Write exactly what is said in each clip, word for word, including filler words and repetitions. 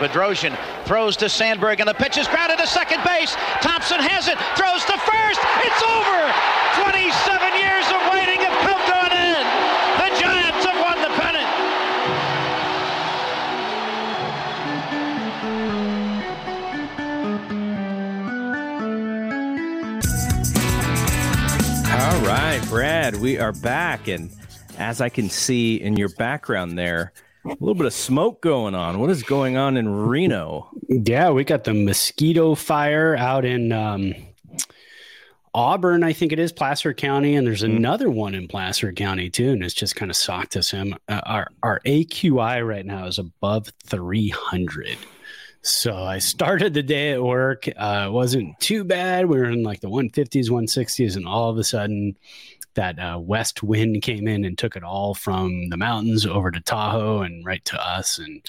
Bedrosian throws to Sandberg, and the pitch is grounded to second base. Thompson has it, throws to first. It's over. twenty-seven years of waiting have come to an end. The Giants have won the pennant. All right, Brad, we are back, and as I can see in your background there, a little bit of smoke going on. What is going on in Reno? Yeah, we got the Mosquito Fire out in um, Auburn, I think it is, Placer County. And there's mm-hmm. another one in Placer County, too. And it's just kind of socked us in. Uh, our, our A Q I right now is above three hundred. So I started the day at work. Uh, it wasn't too bad. We were in like the one fifties, one sixties. And all of a sudden, that uh, west wind came in and took it all from the mountains over to Tahoe and right to us. And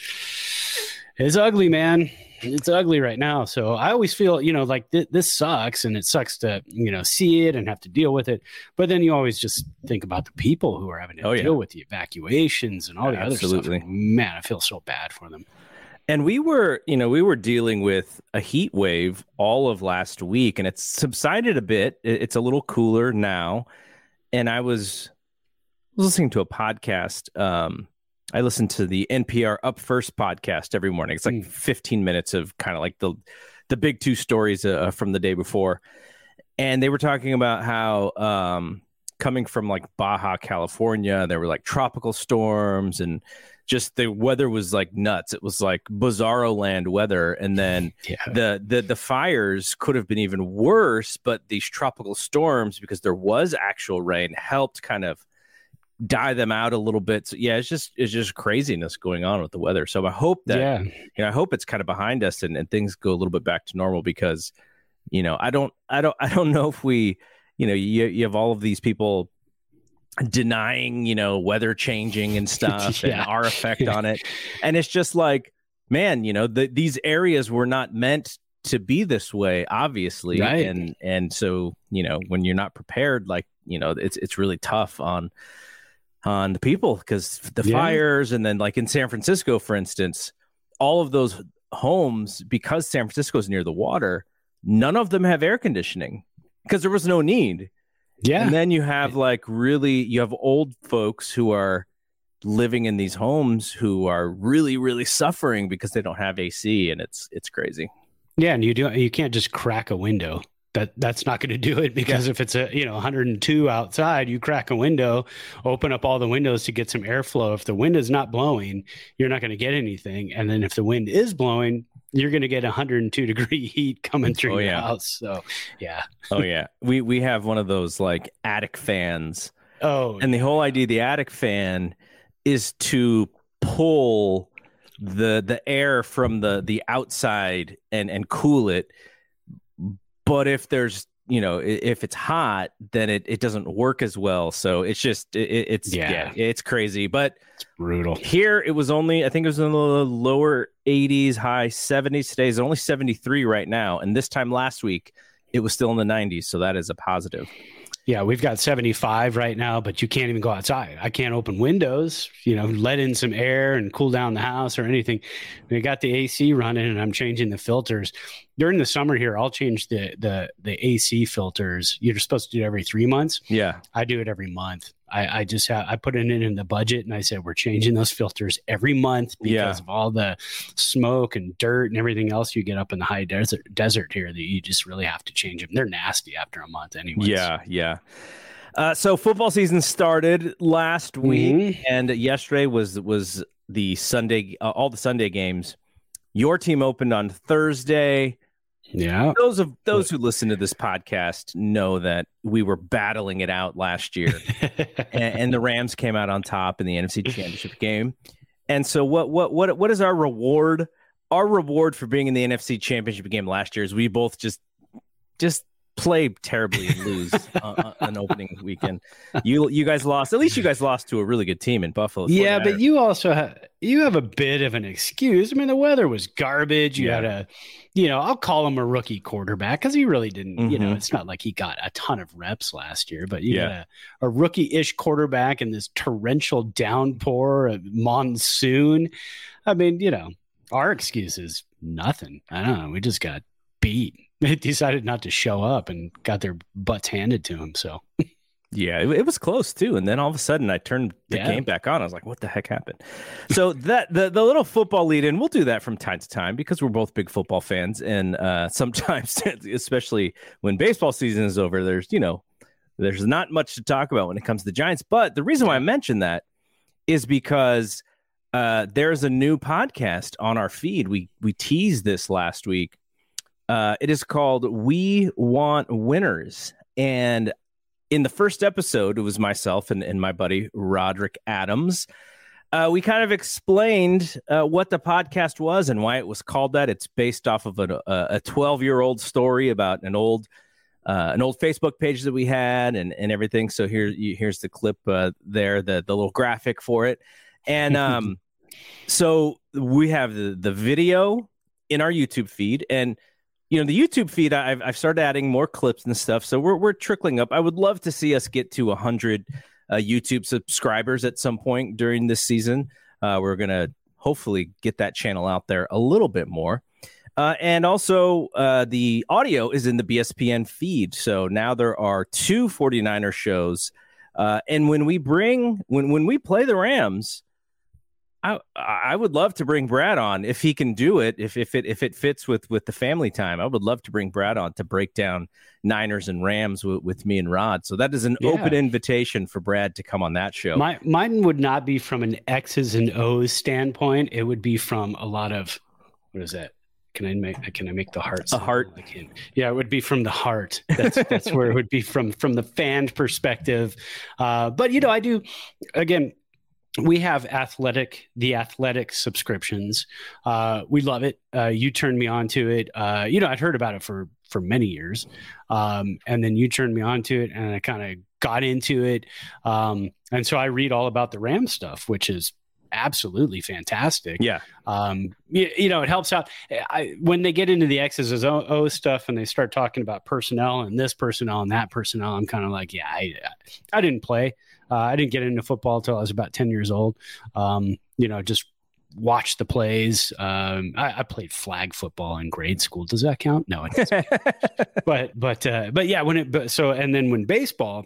it's ugly, man. It's ugly right now. So I always feel, you know, like th- this sucks, and it sucks to, you know, see it and have to deal with it. But then you always just think about the people who are having to oh, deal yeah. with the evacuations and all yeah, the other absolutely. stuff. Man, I feel so bad for them. And we were, you know, we were dealing with a heat wave all of last week, and it's subsided a bit. It's a little cooler now. And I was listening to a podcast. Um, I listened to the N P R Up First podcast every morning. It's like mm. fifteen minutes of kind of like the the big two stories uh, from the day before. And they were talking about how um, coming from like Baja, California, there were like tropical storms and just the weather was like nuts. It was like bizarro land weather. And then yeah. the, the the fires could have been even worse, but these tropical storms, because there was actual rain, helped kind of die them out a little bit. So yeah, it's just it's just craziness going on with the weather. So I hope that yeah. you know, I hope it's kind of behind us and, and things go a little bit back to normal, because you know, I don't I don't I don't know if we, you know, you you have all of these people denying, you know, weather changing and stuff yeah. and our effect on it. And it's just like, man, you know, the, these areas were not meant to be this way, obviously. Right. And, and so, you know, when you're not prepared, like, you know, it's, it's really tough on, on the people, because the yeah. fires, and then like in San Francisco, for instance, all of those homes, because San Francisco is near the water, none of them have air conditioning because there was no need. Yeah. And then you have like really, you have old folks who are living in these homes who are really, really suffering because they don't have A C, and it's, it's crazy. Yeah. And you do, you can't just crack a window. That that's not going to do it, because yeah. if it's a, you know, one hundred two outside, you crack a window, open up all the windows to get some airflow. If the wind is not blowing, you're not going to get anything. And then if the wind is blowing, you're going to get one hundred two degree heat coming through oh, your yeah. house. So yeah. oh yeah. We, we have one of those like attic fans. Oh, and the whole idea of the attic fan is to pull the, the air from the, the outside and, and cool it. But if there's, you know, if it's hot, then it, it doesn't work as well. So it's just, it, it's, yeah. yeah, it's crazy, but it's brutal. Here it was only, I think it was in the lower eighties, high seventies. Today is only seventy-three right now. And this time last week, it was still in the nineties. So that is a positive. Yeah, we've got seventy-five right now, but you can't even go outside. I can't open windows, you know, let in some air and cool down the house or anything. We got the A C running, and I'm changing the filters. During the summer here, I'll change the the the A C filters. You're supposed to do it every three months. Yeah. I do it every month. I, I just have, I put it in in the budget, and I said, we're changing those filters every month because yeah. of all the smoke and dirt and everything else you get up in the high desert desert here that you just really have to change them. They're nasty after a month anyway. Yeah. Yeah. Uh, so football season started last week mm-hmm. and yesterday was, was the Sunday, uh, all the Sunday games. Your team opened on Thursday. Yeah. Those of those who listen to this podcast know that we were battling it out last year, and, and the Rams came out on top in the N F C Championship game. And so, what what what what is our reward our reward for being in the N F C Championship game last year is we both just just play terribly and lose uh, on opening weekend. You you guys lost. At least you guys lost to a really good team in Buffalo. Yeah, but you also have you have a bit of an excuse. I mean, the weather was garbage. You yeah. had a, you know, I'll call him a rookie quarterback because he really didn't. Mm-hmm. You know, it's not like he got a ton of reps last year, but you yeah. had a, a rookie-ish quarterback in this torrential downpour, a monsoon. I mean, you know. Our excuse is nothing. I don't know. We just got beat. They decided not to show up and got their butts handed to them. So, yeah, it, it was close too. And then all of a sudden, I turned the yeah. game back on. I was like, "What the heck happened?" So that the the little football lead in, we'll do that from time to time because we're both big football fans, and uh, sometimes, especially when baseball season is over, there's you know, there's not much to talk about when it comes to the Giants. But the reason why I mentioned that is because. Uh, there's a new podcast on our feed. We we teased this last week. Uh, it is called We Want Winners. And in the first episode, it was myself and, and my buddy Roderick Adams. Uh, we kind of explained uh, what the podcast was and why it was called that. It's based off of a, a twelve-year-old story about an old uh, an old Facebook page that we had and, and everything. So here here's the clip uh, there, the the little graphic for it. And um, so we have the, the video in our YouTube feed, and you know the YouTube feed. I've I've started adding more clips and stuff, so we're we're trickling up. I would love to see us get to a hundred uh, YouTube subscribers at some point during this season. Uh, we're gonna hopefully get that channel out there a little bit more, uh, and also uh, the audio is in the B S P N feed. So now there are two 49er shows, uh, and when we bring when when we play the Rams. I, I would love to bring Brad on if he can do it, if if it if it fits with, with the family time. I would love to bring Brad on to break down Niners and Rams w- with me and Rod. So that is an yeah. open invitation for Brad to come on that show. My, mine would not be from an X's and O's standpoint. It would be from a lot of, what is that? Can I make can I make the heart a heart? Like him? Yeah, it would be from the heart. That's that's where it would be from from the fan perspective. Uh, but, you know, I do, again, we have Athletic, the Athletic subscriptions. Uh, we love it. Uh, you turned me on to it. Uh, you know, I'd heard about it for, for many years. Um, and then you turned me on to it and I kind of got into it. Um, and so I read all about the Ram stuff, which is absolutely fantastic. Yeah. Um, you, you know, it helps out. I, when they get into the X's and O's stuff and they start talking about personnel and this personnel and that personnel, I'm kind of like, yeah, I, I didn't play. Uh, I didn't get into football until I was about ten years old. Um, you know, just watched the plays. Um, I, I played flag football in grade school. Does that count? No, it doesn't. but but uh, but yeah, when it but, so and then when baseball,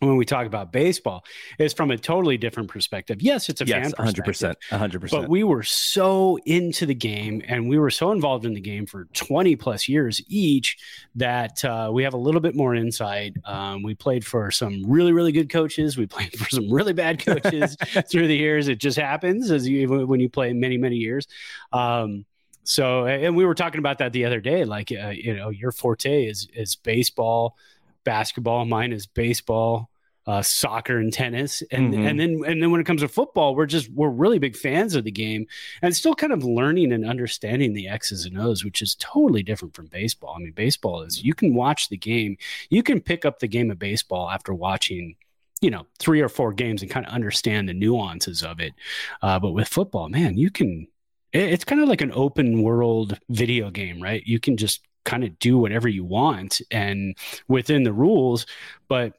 when we talk about baseball, it's from a totally different perspective. Yes, it's a yes, fan perspective. one hundred percent, one hundred percent. But we were so into the game and we were so involved in the game for twenty plus years each that uh, we have a little bit more insight. Um, we played for some really, really good coaches. We played for some really bad coaches through the years. It just happens as you, when you play many, many years. Um, so, and we were talking about that the other day, like, uh, you know, your forte is, is baseball, basketball. Mine is baseball, uh, soccer and tennis. And, mm-hmm. and then, and then when it comes to football, we're just, we're really big fans of the game and still kind of learning and understanding the X's and O's, which is totally different from baseball. I mean, baseball is, you can watch the game. You can pick up the game of baseball after watching, you know, three or four games and kind of understand the nuances of it. Uh, but with football, man, you can, it, it's kind of like an open world video game, right? You can just kind of do whatever you want and within the rules, but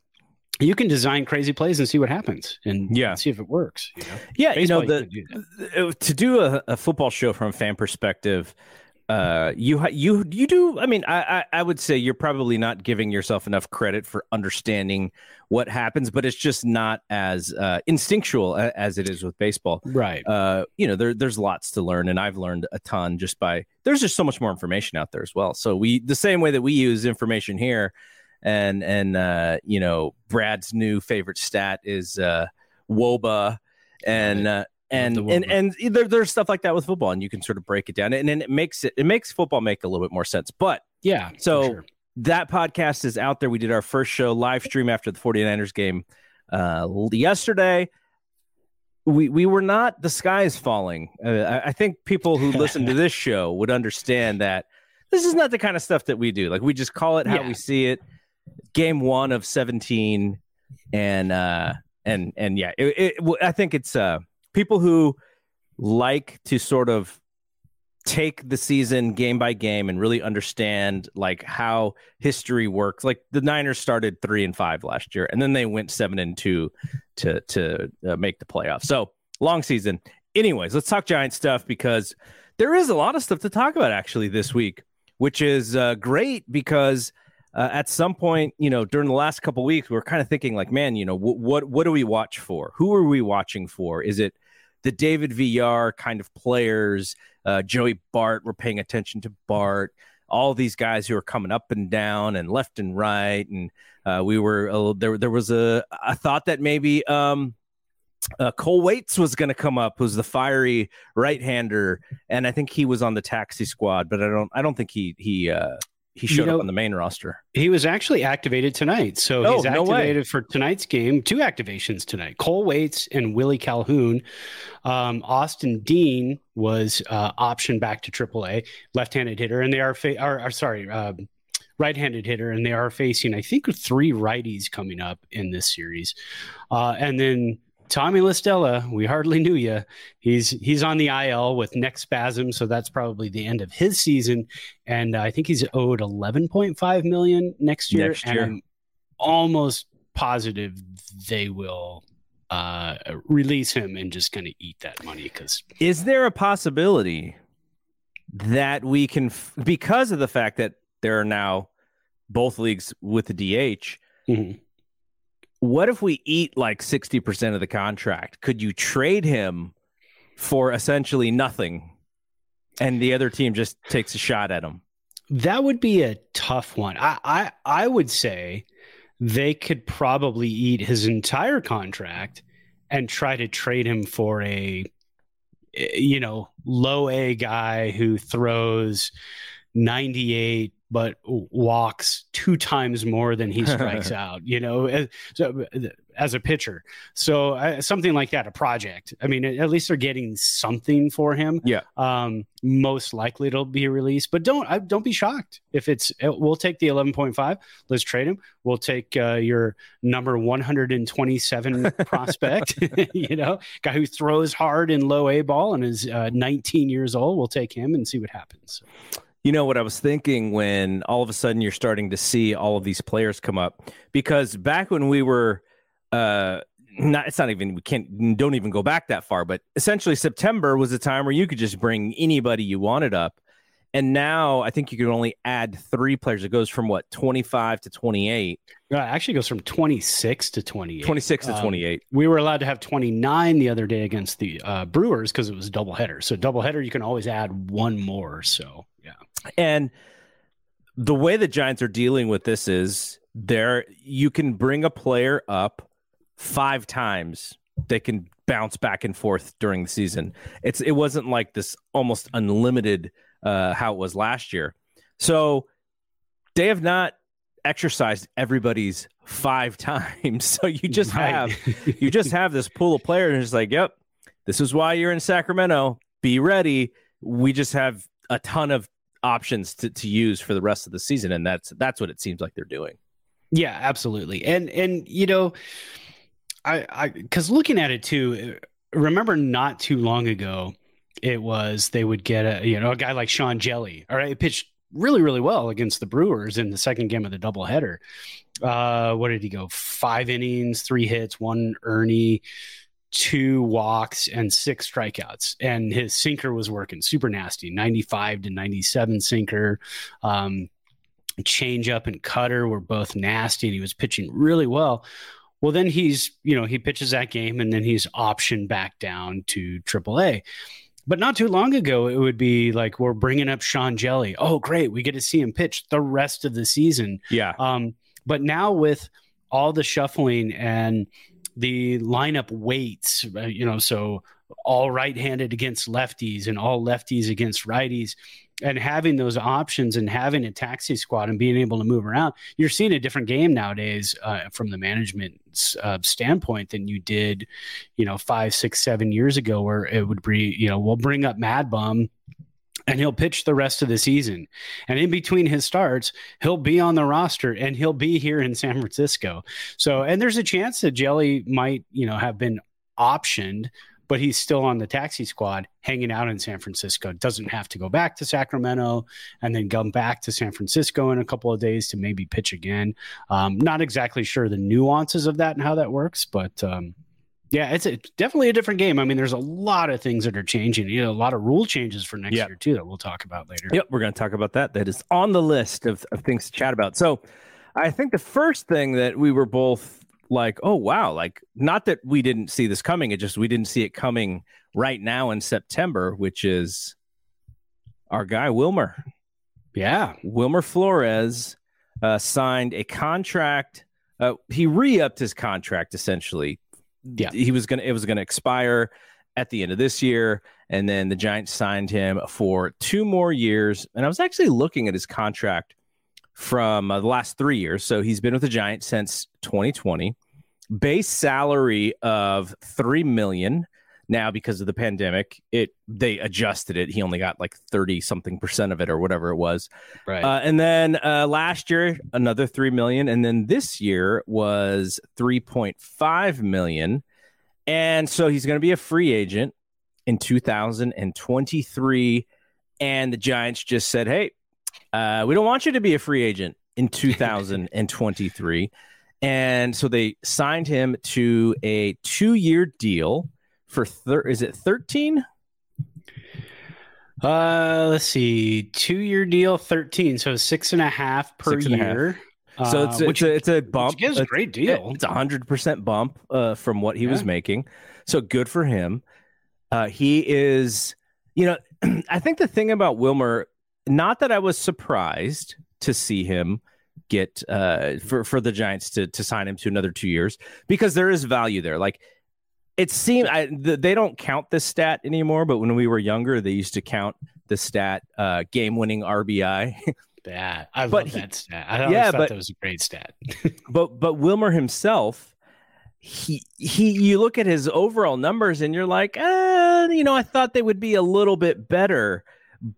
you can design crazy plays and see what happens and yeah. see if it works. You know? Yeah. Baseball, you know, the, you do to do a, a football show from a fan perspective, uh, you, you, you do. I mean, I, I, I would say you're probably not giving yourself enough credit for understanding what happens, but it's just not as uh, instinctual as it is with baseball. Right. Uh, you know, there, there's lots to learn and I've learned a ton just by, there's just so much more information out there as well. So we, the same way that we use information here, And, and uh, you know, Brad's new favorite stat is uh, Woba. And, uh, and, Woba. and, and, and there, there's stuff like that with football and you can sort of break it down and then it makes it, it makes football make a little bit more sense. But yeah, so sure. That podcast is out there. We did our first show live stream after the 49ers game uh, yesterday. we we were not the sky is falling. Uh, I think people who listen to this show would understand that this is not the kind of stuff that we do. Like, we just call it how yeah. we see it. Game one of seventeen, and uh, and and yeah, it, it, I think it's uh, people who like to sort of take the season game by game and really understand like how history works. Like, the Niners started three and five last year, and then they went seven and two to to uh, make the playoffs. So, long season. Anyways, let's talk Giants stuff, because there is a lot of stuff to talk about actually this week, which is uh, great, because uh, at some point, you know, during the last couple of weeks, we we're kind of thinking like, man, you know, w- what what do we watch for? Who are we watching for? Is it the David V R kind of players? Uh, Joey Bart, we're paying attention to Bart, all these guys who are coming up and down and left and right. And uh, we were, uh, there There was a, a thought that maybe um, uh, Cole Waites was going to come up, who's the fiery right-hander. And I think he was on the taxi squad, but I don't, I don't think he, he, uh, he showed you know, up on the main roster. He was actually activated tonight. So oh, he's activated no for tonight's game. Two activations tonight, Cole Waites and Willie Calhoun. Um, Austin Dean was uh, optioned back to triple A, left-handed hitter. And they are, fa- are, are sorry, uh, right-handed hitter. And they are facing, I think, three righties coming up in this series. Uh, and then Tommy La Stella, we hardly knew you. He's he's on the I L with neck spasm, so that's probably the end of his season. And uh, I think he's owed eleven point five million dollars next year. Next year. And I'm almost positive they will uh, release him and just kind of eat that money. Because is there a possibility that we can, f- because of the fact that there are now both leagues with the D H? Mm-hmm. What if we eat like sixty percent of the contract? Could you trade him for essentially nothing, and the other team just takes a shot at him? That would be a tough one. I I, I would say they could probably eat his entire contract and try to trade him for a, you know, low A guy who throws ninety-eight but walks two times more than he strikes out, you know, as, so, as a pitcher. So uh, something like that, a project. I mean, at least they're getting something for him. Yeah. Um, most likely it'll be released, but don't, I, don't be shocked if it's, it, we'll take the eleven point five. Let's trade him. We'll take uh, your number one hundred twenty-seven prospect, you know, guy who throws hard in low A ball and is uh, nineteen years old. We'll take him and see what happens. You know what I was thinking when all of a sudden you're starting to see all of these players come up, because back when we were uh, not, it's not even, we can't, don't even go back that far, but essentially September was a time where you could just bring anybody you wanted up. And now I think you can only add three players. It goes from what, twenty-five to twenty-eight. No, it actually goes from twenty-six to twenty-eight. twenty-six to twenty-eight. Um, we were allowed to have twenty-nine the other day against the uh, Brewers because it was a doubleheader. So doubleheader, you can always add one more. So yeah. And the way the Giants are dealing with this is there, you can bring a player up five times. They can bounce back and forth during the season. It's it wasn't like this almost unlimited. Uh, how it was last year. So they have not exercised everybody's five times. So you just right. have you just have this pool of players, and it's like, yep, this is why you're in Sacramento. Be ready. We just have a ton of options to, to use for the rest of the season, and that's that's what it seems like they're doing. Yeah, absolutely. And and you know, I I because looking at it too, remember not too long ago. It was they would get a you know a guy like Sean Hjelle. All right, he pitched really really well against the Brewers in the second game of the doubleheader. Uh, what did he go? Five innings, three hits, one Ernie, two walks, and six strikeouts. And his sinker was working super nasty, ninety-five to ninety-seven sinker. Um, change up and cutter were both nasty, and he was pitching really well. Well, then he's you know he pitches that game, and then he's optioned back down to triple A. But not too long ago, it would be like, we're bringing up Sean Hjelle. Oh, great. We get to see him pitch the rest of the season. Yeah. Um, but now with all the shuffling and the lineup weights, you know, so all right-handed against lefties and all lefties against righties, and having those options and having a taxi squad and being able to move around, you're seeing a different game nowadays uh, from the management uh, standpoint than you did, you know, five, six, seven years ago, where it would be, you know, we'll bring up Mad Bum and he'll pitch the rest of the season. And in between his starts, he'll be on the roster and he'll be here in San Francisco. So, and there's a chance that Hjelle might, you know, have been optioned, but he's still on the taxi squad hanging out in San Francisco. Doesn't have to go back to Sacramento and then come back to San Francisco in a couple of days to maybe pitch again. Um, not exactly sure the nuances of that and how that works, but um, yeah, it's, a, it's definitely a different game. I mean, there's a lot of things that are changing. You know, a lot of rule changes for next yep. year too that we'll talk about later. Yep, we're going to talk about that. That is on the list of, of things to chat about. So I think the first thing that we were both like, oh wow, like, not that we didn't see this coming, it just we didn't see it coming right now in September, which is our guy Wilmer. Yeah, Wilmer Flores uh, signed a contract. Uh, he re-upped his contract essentially. Yeah, he was gonna it was gonna expire at the end of this year, and then the Giants signed him for two more years. And I was actually looking at his contract from uh, the last three years. So he's been with the Giants since twenty twenty. Base salary of three million dollars. Now, because of the pandemic, it they adjusted it. He only got like thirty something percent of it or whatever it was. Right. Uh, and then uh, last year, another three million dollars. And then this year was three point five million dollars. And so he's going to be a free agent in two thousand twenty-three. And the Giants just said, hey, Uh, we don't want you to be a free agent in two thousand twenty-three. And so they signed him to a two-year deal for, thir- is it thirteen? Uh, let's see, two-year deal, thirteen. So six and a half per six year. Half. So it's, uh, which, it's, a, it's a bump. Which gives a great deal. It's a one hundred percent bump uh, from what he yeah. was making. So good for him. Uh, he is, you know, I think the thing about Wilmer, not that I was surprised to see him get uh, for, for the Giants to, to sign him to another two years because there is value there. Like it seemed I, the, they don't count this stat anymore, but when we were younger, they used to count the stat uh, game-winning R B I. Yeah, I love he, that stat. I always yeah, thought but, that was a great stat. but but Wilmer himself, he he, you look at his overall numbers and you're like, ah, you know, I thought they would be a little bit better.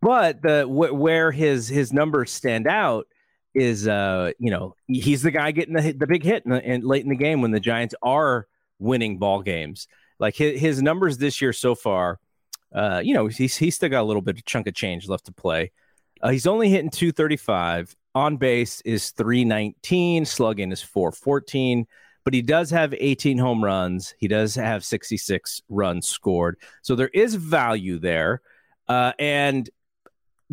But the wh- where his his numbers stand out is, uh, you know, he's the guy getting the hit, the big hit in, the, in late in the game when the Giants are winning ball games. Like his, his numbers this year so far, uh, you know, he's he's still got a little bit of chunk of change left to play. Uh, he's only hitting two thirty-five. On base is three nineteen. Slugging is four fourteen. But he does have eighteen home runs. He does have sixty-six runs scored. So there is value there. Uh, and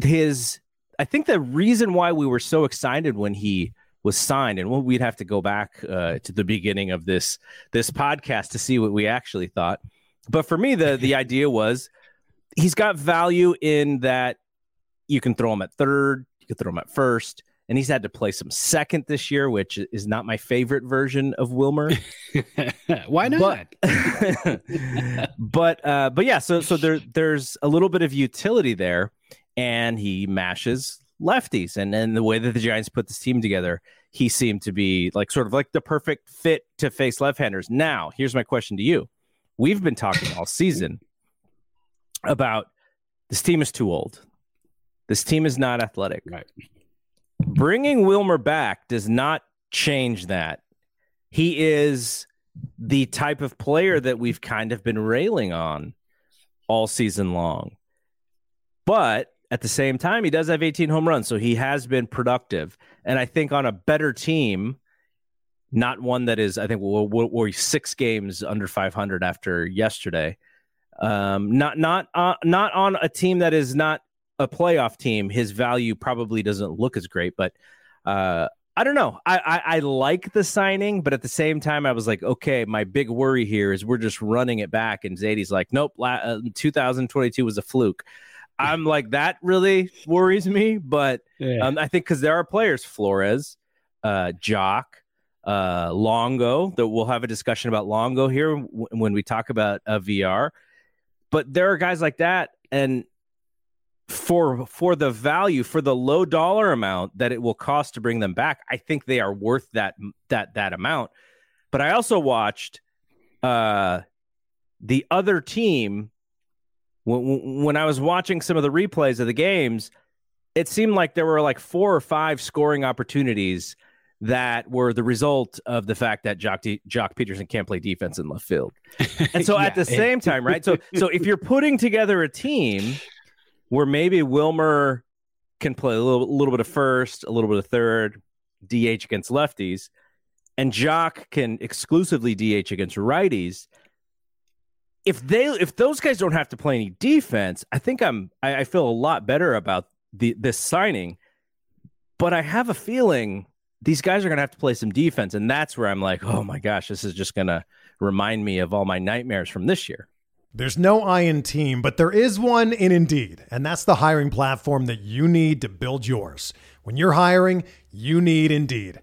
his, I think the reason why we were so excited when he was signed, and well, we'd have to go back uh, to the beginning of this this podcast to see what we actually thought. But for me, the the idea was he's got value in that you can throw him at third, you can throw him at first, and he's had to play some second this year, which is not my favorite version of Wilmer. Why not? But but, uh, but yeah, so so there there's a little bit of utility there, and he mashes lefties. And then the way that the Giants put this team together, he seemed to be like sort of like the perfect fit to face left-handers. Now, here's my question to you. We've been talking all season about this team is too old. This team is not athletic. Right. Bringing Wilmer back does not change that. He is the type of player that we've kind of been railing on all season long. But at the same time, he does have eighteen home runs, so he has been productive. And I think on a better team, not one that is, I think we're, we're six games under five hundred after yesterday. Um, not not uh, not on a team that is not a playoff team, his value probably doesn't look as great, but uh, I don't know. I, I, I like the signing, but at the same time, I was like, okay, my big worry here is we're just running it back. And Zadie's like, nope, la- uh, two thousand twenty-two was a fluke. I'm like, that really worries me, but yeah. um, I think because there are players, Flores, uh, Jock, uh, Longo, that we'll have a discussion about Longo here w- when we talk about uh, V R. But there are guys like that, and for for the value, for the low dollar amount that it will cost to bring them back, I think they are worth that that that amount. But I also watched uh, the other team. When, when I was watching some of the replays of the games, it seemed like there were like four or five scoring opportunities that were the result of the fact that Jock, D- Jock Pederson can't play defense in left field. And so yeah, at the same time, right? So so if you're putting together a team where maybe Wilmer can play a little, little bit of first, a little bit of third, D H against lefties, and Jock can exclusively D H against righties, if they if those guys don't have to play any defense, I think I'm I, I feel a lot better about the this signing. But I have a feeling these guys are going to have to play some defense, and that's where I'm like, oh my gosh, this is just going to remind me of all my nightmares from this year. There's no I in team, but there is one in Indeed, and that's the hiring platform that you need to build yours. When you're hiring, you need Indeed.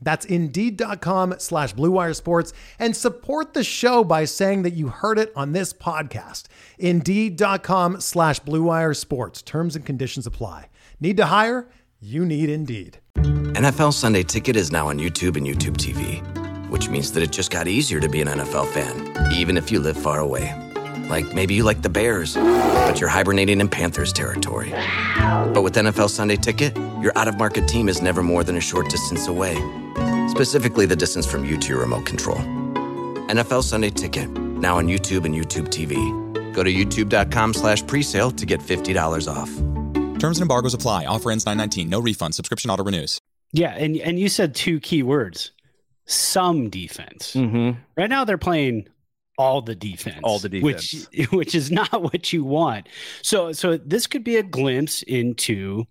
That's Indeed.com slash Blue Wire Sports. And support the show by saying that you heard it on this podcast. Indeed.com slash Blue Wire Sports. Terms and conditions apply. Need to hire? You need Indeed. N F L Sunday Ticket is now on YouTube and YouTube T V, which means that it just got easier to be an N F L fan, even if you live far away. Like maybe you like the Bears, but you're hibernating in Panthers territory. But with N F L Sunday Ticket, your out-of-market team is never more than a short distance away, specifically the distance from you to your remote control. N F L Sunday Ticket, now on YouTube and YouTube T V. Go to youtube.com slash presale to get fifty dollars off. Terms and embargoes apply. Offer ends nine nineteen. No refund. Subscription auto renews. Yeah, and, and you said two key words. Some defense. Mm-hmm. Right now they're playing all the defense. All the defense. Which which is not what you want. So so this could be a glimpse into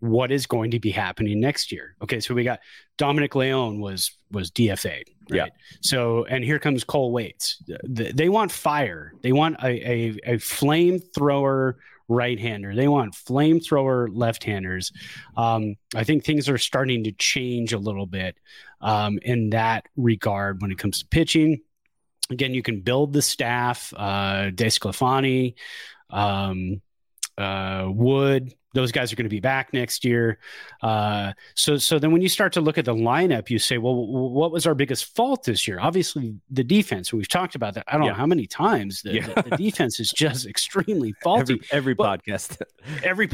what is going to be happening next year. Okay, so we got Dominic Leone was was D F A'd. Right? Yeah. So and here comes Cole Waites. They, they want fire. They want a a, a flamethrower right-hander. They want flamethrower left-handers. Um, I think things are starting to change a little bit um, in that regard when it comes to pitching. Again, you can build the staff, uh, DeSclafani, um, uh, Wood. Those guys are going to be back next year. Uh, so so then when you start to look at the lineup, you say, well, what was our biggest fault this year? Obviously, the defense. We've talked about that. I don't yeah. know how many times. The, yeah. the, the defense is just extremely faulty. Every, every well, podcast. Every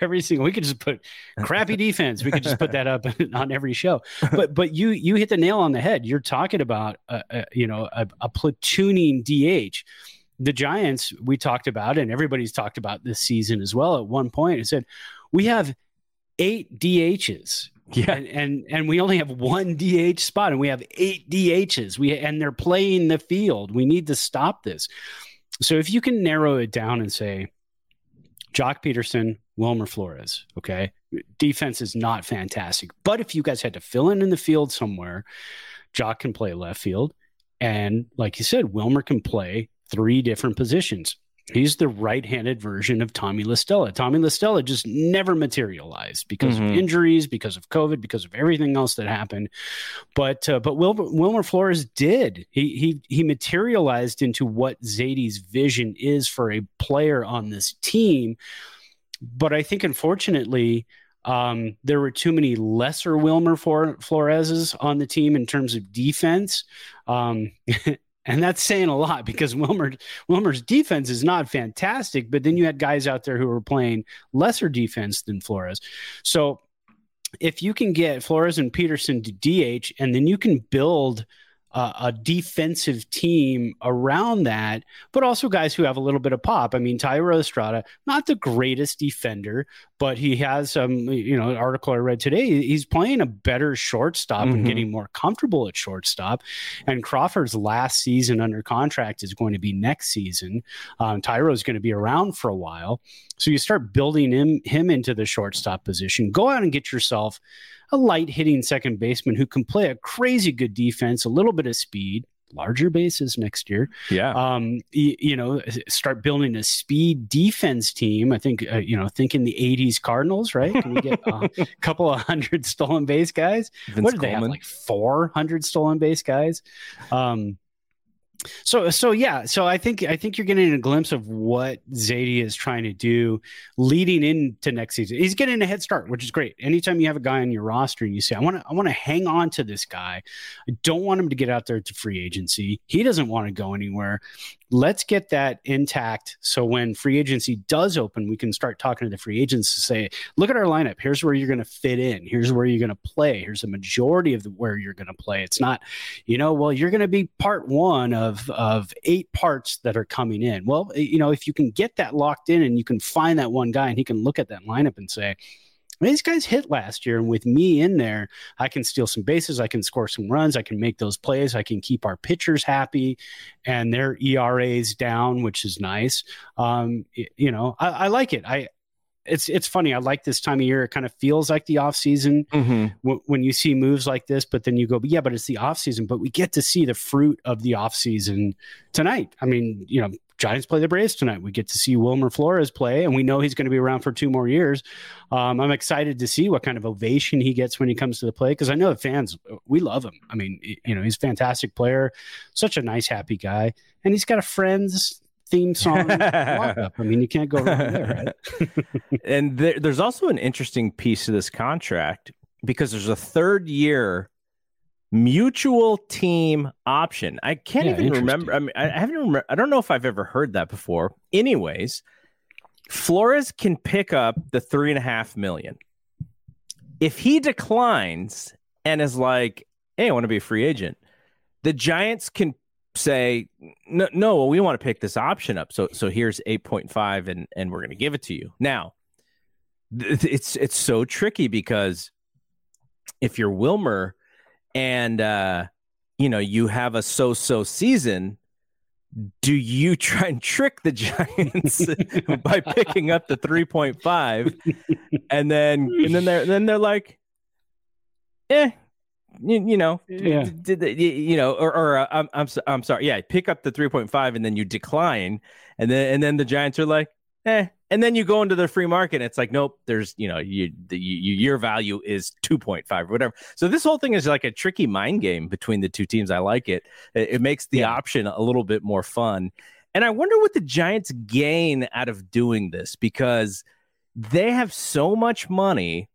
every single. We could just put crappy defense. We could just put that up on every show. But but you you hit the nail on the head. You're talking about, a, a, you know, a, a platooning D H. The Giants we talked about, and everybody's talked about this season as well. At one point, it said we have eight D Hs, yeah, and, and and we only have one D H spot, and we have eight D Hs. We and they're playing the field. We need to stop this. So if you can narrow it down and say, Jock Pederson, Wilmer Flores, okay, defense is not fantastic, but if you guys had to fill in in the field somewhere, Jock can play left field, and like you said, Wilmer can play three different positions. He's the right-handed version of Tommy La Stella. Tommy La Stella just never materialized because mm-hmm. of injuries, because of COVID, because of everything else that happened. But uh, but Wilmer, Wilmer Flores did. He he he materialized into what Zadie's vision is for a player on this team. But I think unfortunately, um, there were too many lesser Wilmer Flor- Floreses on the team in terms of defense. Um, And that's saying a lot because Wilmer Wilmer's defense is not fantastic, but then you had guys out there who were playing lesser defense than Flores. So if you can get Flores and Pederson to D H, and then you can build uh, a defensive team around that, but also guys who have a little bit of pop. I mean, Thairo Estrada, not the greatest defender, but he has some, um, you know, an article I read today, he's playing a better shortstop mm-hmm. and getting more comfortable at shortstop. And Crawford's last season under contract is going to be next season. Um, Tyro's going to be around for a while. So you start building him, him into the shortstop position. Go out and get yourself a light hitting second baseman who can play a crazy good defense, a little bit of speed, larger bases next year. Yeah. Um, you, you know, start building a speed defense team. I think, uh, you know, thinking the eighties Cardinals, right? Can we get a couple of hundred stolen base guys? Vince what did Coleman. They have? Like four hundred stolen base guys. Um, So, so yeah, so I think, I think you're getting a glimpse of what Zadie is trying to do leading into next season. He's getting a head start, which is great. Anytime you have a guy on your roster and you say, I want to, I want to hang on to this guy. I don't want him to get out there to free agency. He doesn't want to go anywhere. Let's get that intact. So when free agency does open, we can start talking to the free agents to say, look at our lineup. Here's where you're going to fit in. Here's where you're going to play. Here's the majority of the, where you're going to play. It's not, you know, well, you're going to be part one of, Of, of eight parts that are coming in. Well, you know, if you can get that locked in and you can find that one guy and he can look at that lineup and say, these guys hit last year, and with me in there, I can steal some bases, I can score some runs, I can make those plays, I can keep our pitchers happy and their E R As down, which is nice. Um, you know, I, I like it. I It's it's funny. I like this time of year. It kind of feels like the off season mm-hmm. w- when you see moves like this, but then you go, but yeah, but it's the off season, but we get to see the fruit of the off season tonight. I mean, you know, Giants play the Braves tonight. We get to see Wilmer Flores play, and we know he's going to be around for two more years. Um, I'm excited to see what kind of ovation he gets when he comes to the play, because I know the fans, we love him. I mean, you know, he's a fantastic player, such a nice, happy guy, and he's got a friend's theme song. I mean, you can't go wrong there, right? And there, there's also an interesting piece of this contract, because there's a third year mutual team option. I can't yeah, even remember. I mean, I haven't. Remember, I don't know if I've ever heard that before. Anyways, Flores can pick up the three and a half million. If he declines and is like, "Hey, I want to be a free agent," the Giants can say, no, no, well, we want to pick this option up. So, so here's eight point five, and and we're going to give it to you. Now, th- it's it's so tricky, because if you're Wilmer and uh, you know, you have a so-so season, do you try and trick the Giants by picking up the three point five, and then and then they're then they're like, eh. You, you know, yeah. did the, you know, or, or uh, I'm, I'm, I'm sorry. Yeah. Pick up the three point five, and then you decline. And then, and then the Giants are like, eh, and then you go into the free market. And it's like, nope, there's, you know, you, the, you, your value is two point five or whatever. So this whole thing is like a tricky mind game between the two teams. I like it. It, it makes the yeah. option a little bit more fun. And I wonder what the Giants gain out of doing this, because they have so much money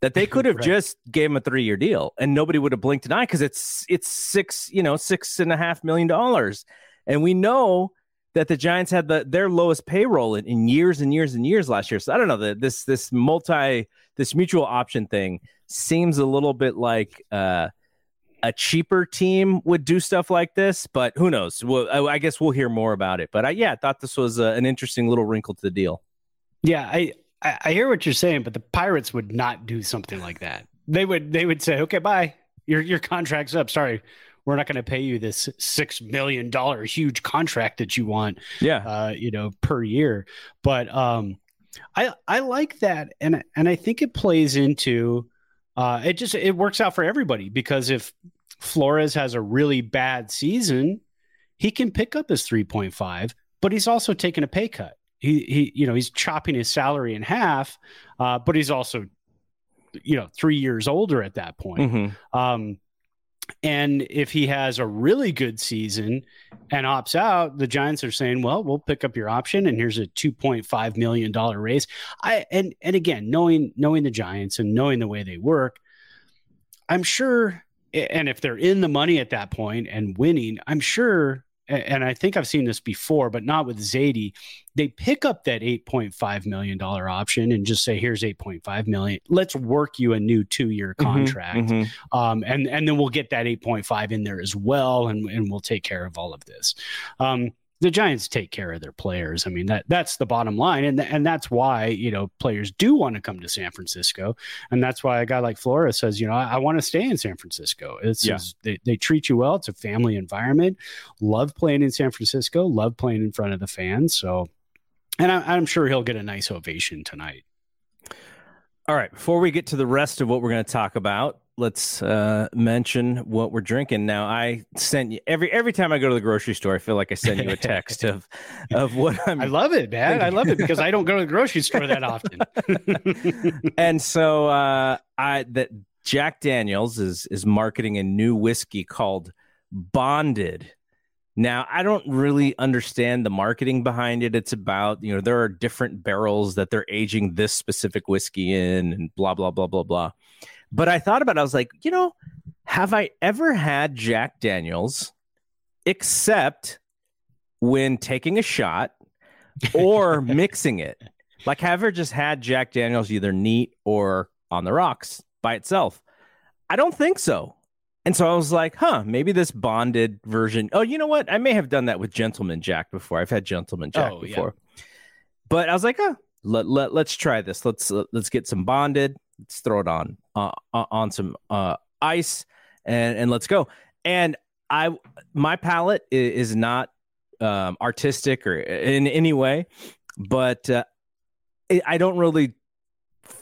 that they could have right. just gave him a three-year deal, and nobody would have blinked an eye, because it's it's six, you know, six and a half million dollars, and we know that the Giants had the their lowest payroll in, in years and years and years last year. So I don't know, the, this this multi this mutual option thing seems a little bit like uh, a cheaper team would do stuff like this, but who knows? Well, I, I guess we'll hear more about it. But I, yeah, I thought this was a, an interesting little wrinkle to the deal. Yeah, I. I hear what you're saying, but the Pirates would not do something like that. They would they would say, okay, bye. Your your contract's up. Sorry, we're not going to pay you this six million dollars huge contract that you want yeah. uh, you know, per year. But um, I I like that, and, and I think it plays into uh, – it just it works out for everybody, because if Flores has a really bad season, he can pick up his three point five, but he's also taking a pay cut. He, he, you know, he's chopping his salary in half, uh, but he's also, you know, three years older at that point. Mm-hmm. Um, and if he has a really good season and opts out, the Giants are saying, well, we'll pick up your option, and here's a two point five million dollars raise. I, and, and again, knowing, knowing the Giants and knowing the way they work, I'm sure, and if they're in the money at that point and winning, I'm sure and I think I've seen this before, but not with Zadie, they pick up that eight point five million dollars option and just say, here's eight point five million dollars. Let's work you a new two-year contract. Mm-hmm, mm-hmm. Um, and, and then we'll get that eight point five in there as well. And, and we'll take care of all of this. Um, the Giants take care of their players. I mean, that that's the bottom line. And, and that's why, you know, players do want to come to San Francisco. And that's why a guy like Flores says, you know, I, I want to stay in San Francisco. It's yeah. just, they, they treat you well. It's a family environment. Love playing in San Francisco. Love playing in front of the fans. So, and I, I'm sure he'll get a nice ovation tonight. All right. Before we get to the rest of what we're going to talk about, let's uh, mention what we're drinking. Now, I sent you every every time I go to the grocery store, I feel like I send you a text of of what I'm. I love it, man. I love it because I don't go to the grocery store that often. And so, uh, I that Jack Daniel's is is marketing a new whiskey called Bonded. Now, I don't really understand the marketing behind it. It's about, you know, there are different barrels that they're aging this specific whiskey in and blah, blah, blah, blah, blah. But I thought about it. I was like, you know, have I ever had Jack Daniel's except when taking a shot or mixing it? Like, have I ever just had Jack Daniel's either neat or on the rocks by itself? I don't think so. And so I was like, huh, maybe this Bonded version. Oh, you know what? I may have done that with Gentleman Jack before. I've had Gentleman Jack oh, before. Yeah. But I was like, oh, let, let, let's try this. Let's let's get some Bonded. Let's throw it on uh, on some uh, ice and, and let's go. And I my palate is not um, artistic or in any way, but uh, I don't really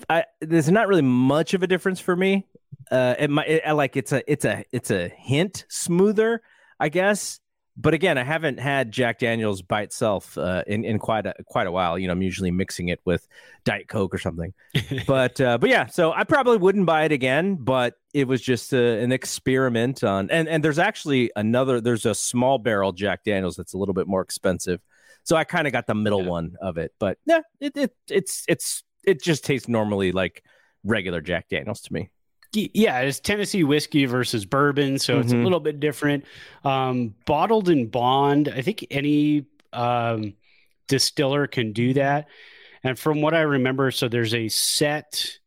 I, there's not really much of a difference for me. Uh, it might it, like it's a it's a it's a hint smoother, I guess. But again, I haven't had Jack Daniel's by itself uh, in in quite a quite a while. You know, I'm usually mixing it with Diet Coke or something. But uh, but yeah, so I probably wouldn't buy it again. But it was just a, an experiment on. And and there's actually another. There's a small barrel Jack Daniel's that's a little bit more expensive. So I kind of got the middle yeah. one of it. But yeah, it, it it's it's it just tastes normally like regular Jack Daniel's to me. Yeah, it's Tennessee whiskey versus bourbon, so mm-hmm. it's a little bit different. Um, bottled and bond, I think any um, distiller can do that. And from what I remember, so there's a set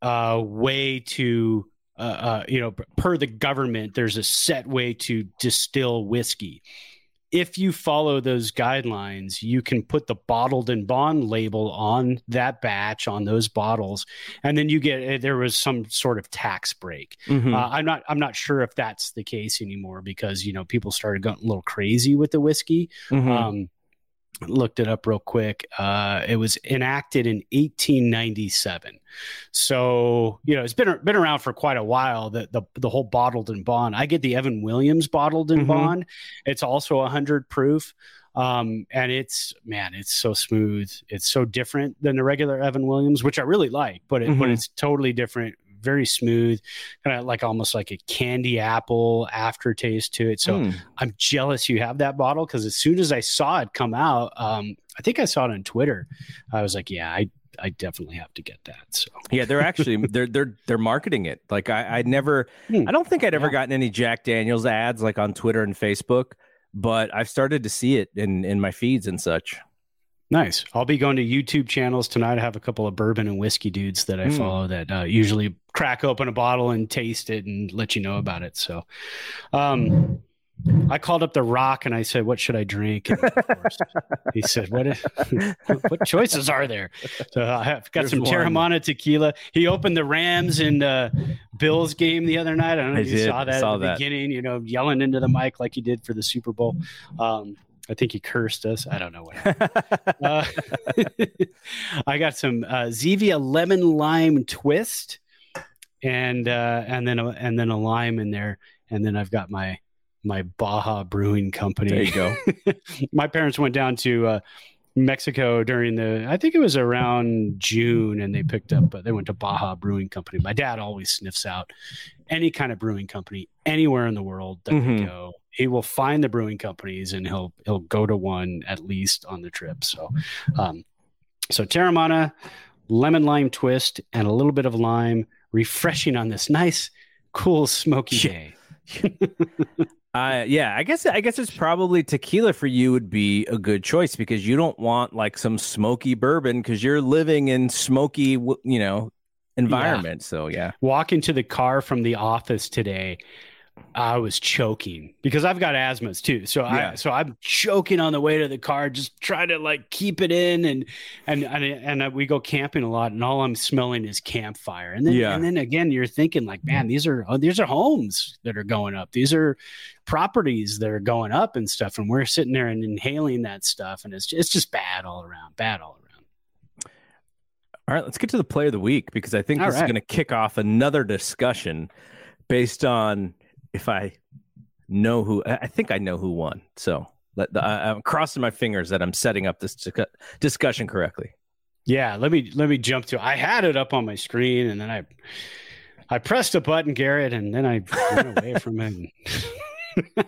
uh, way to, uh, uh, you know, per the government, there's a set way to distill whiskey. If you follow those guidelines, you can put the bottled and bond label on that batch, on those bottles, and then you get there was some sort of tax break. Mm-hmm. Uh, I'm not I'm not sure if that's the case anymore because, you know, people started going a little crazy with the whiskey. Mm-hmm. Um, looked it up real quick. Uh, it was enacted in eighteen ninety-seven. So, you know, it's been been around for quite a while, the the, the whole bottled and bond. I get the Evan Williams bottled and mm-hmm. bond. It's also one hundred proof. Um, and it's, man, it's so smooth. It's so different than the regular Evan Williams, which I really like, but it, mm-hmm. but it's totally different. Very smooth, kind of like almost like a candy apple aftertaste to it. So mm. I'm jealous you have that bottle because as soon as I saw it come out, um, I think I saw it on Twitter. I was like, yeah, I, I definitely have to get that. So yeah, they're actually they're they're they're marketing it. Like I I never mm. I don't think I'd ever yeah. gotten any Jack Daniel's ads like on Twitter and Facebook, but I've started to see it in in my feeds and such. Nice. I'll be going to YouTube channels tonight. I have a couple of bourbon and whiskey dudes that I mm. follow that uh, usually crack open a bottle and taste it and let you know about it. So um, I called up The Rock and I said, what should I drink? And of course, he said, what, is, what choices are there? So I have got There's some Terramana tequila. He opened the Rams and uh, Bills game the other night. I don't know if I you did. saw that saw at the that. beginning, you know, yelling into the mic like he did for the Super Bowl. Um I think he cursed us. I don't know what happened. uh, I got some uh, Zevia lemon lime twist, and uh, and then a, and then a lime in there, and then I've got my my Baja Brewing Company. There you go. My parents went down to uh, Mexico during the. I think it was around June, and they picked up. Uh, they went to Baja Brewing Company. My dad always sniffs out any kind of brewing company anywhere in the world that mm-hmm. we go. He will find the brewing companies and he'll he'll go to one at least on the trip. So, um, so Terramana, lemon lime twist, and a little bit of lime, refreshing on this nice, cool, smoky day. Uh, yeah, I guess I guess it's probably tequila for you would be a good choice because you don't want like some smoky bourbon because you're living in smoky, you know, environment. Yeah. So, yeah. Walking to the car from the office today, I was choking because I've got asthma too. So yeah. I so I'm choking on the way to the car, just trying to like keep it in. And and and, and we go camping a lot, and all I'm smelling is campfire. And then yeah. and then again, you're thinking like, man, these are these are homes that are going up. These are properties that are going up and stuff. And we're sitting there and inhaling that stuff, and it's it's just bad all around, bad all around. All right, let's get to the player of the week because I think all this right. is going to kick off another discussion based on. If I know who, I think I know who won. So let the, I, I'm crossing my fingers that I'm setting up this discu- discussion correctly. Yeah, let me let me jump to. I had it up on my screen, and then I I pressed a button, Garrett, and then I went away from it.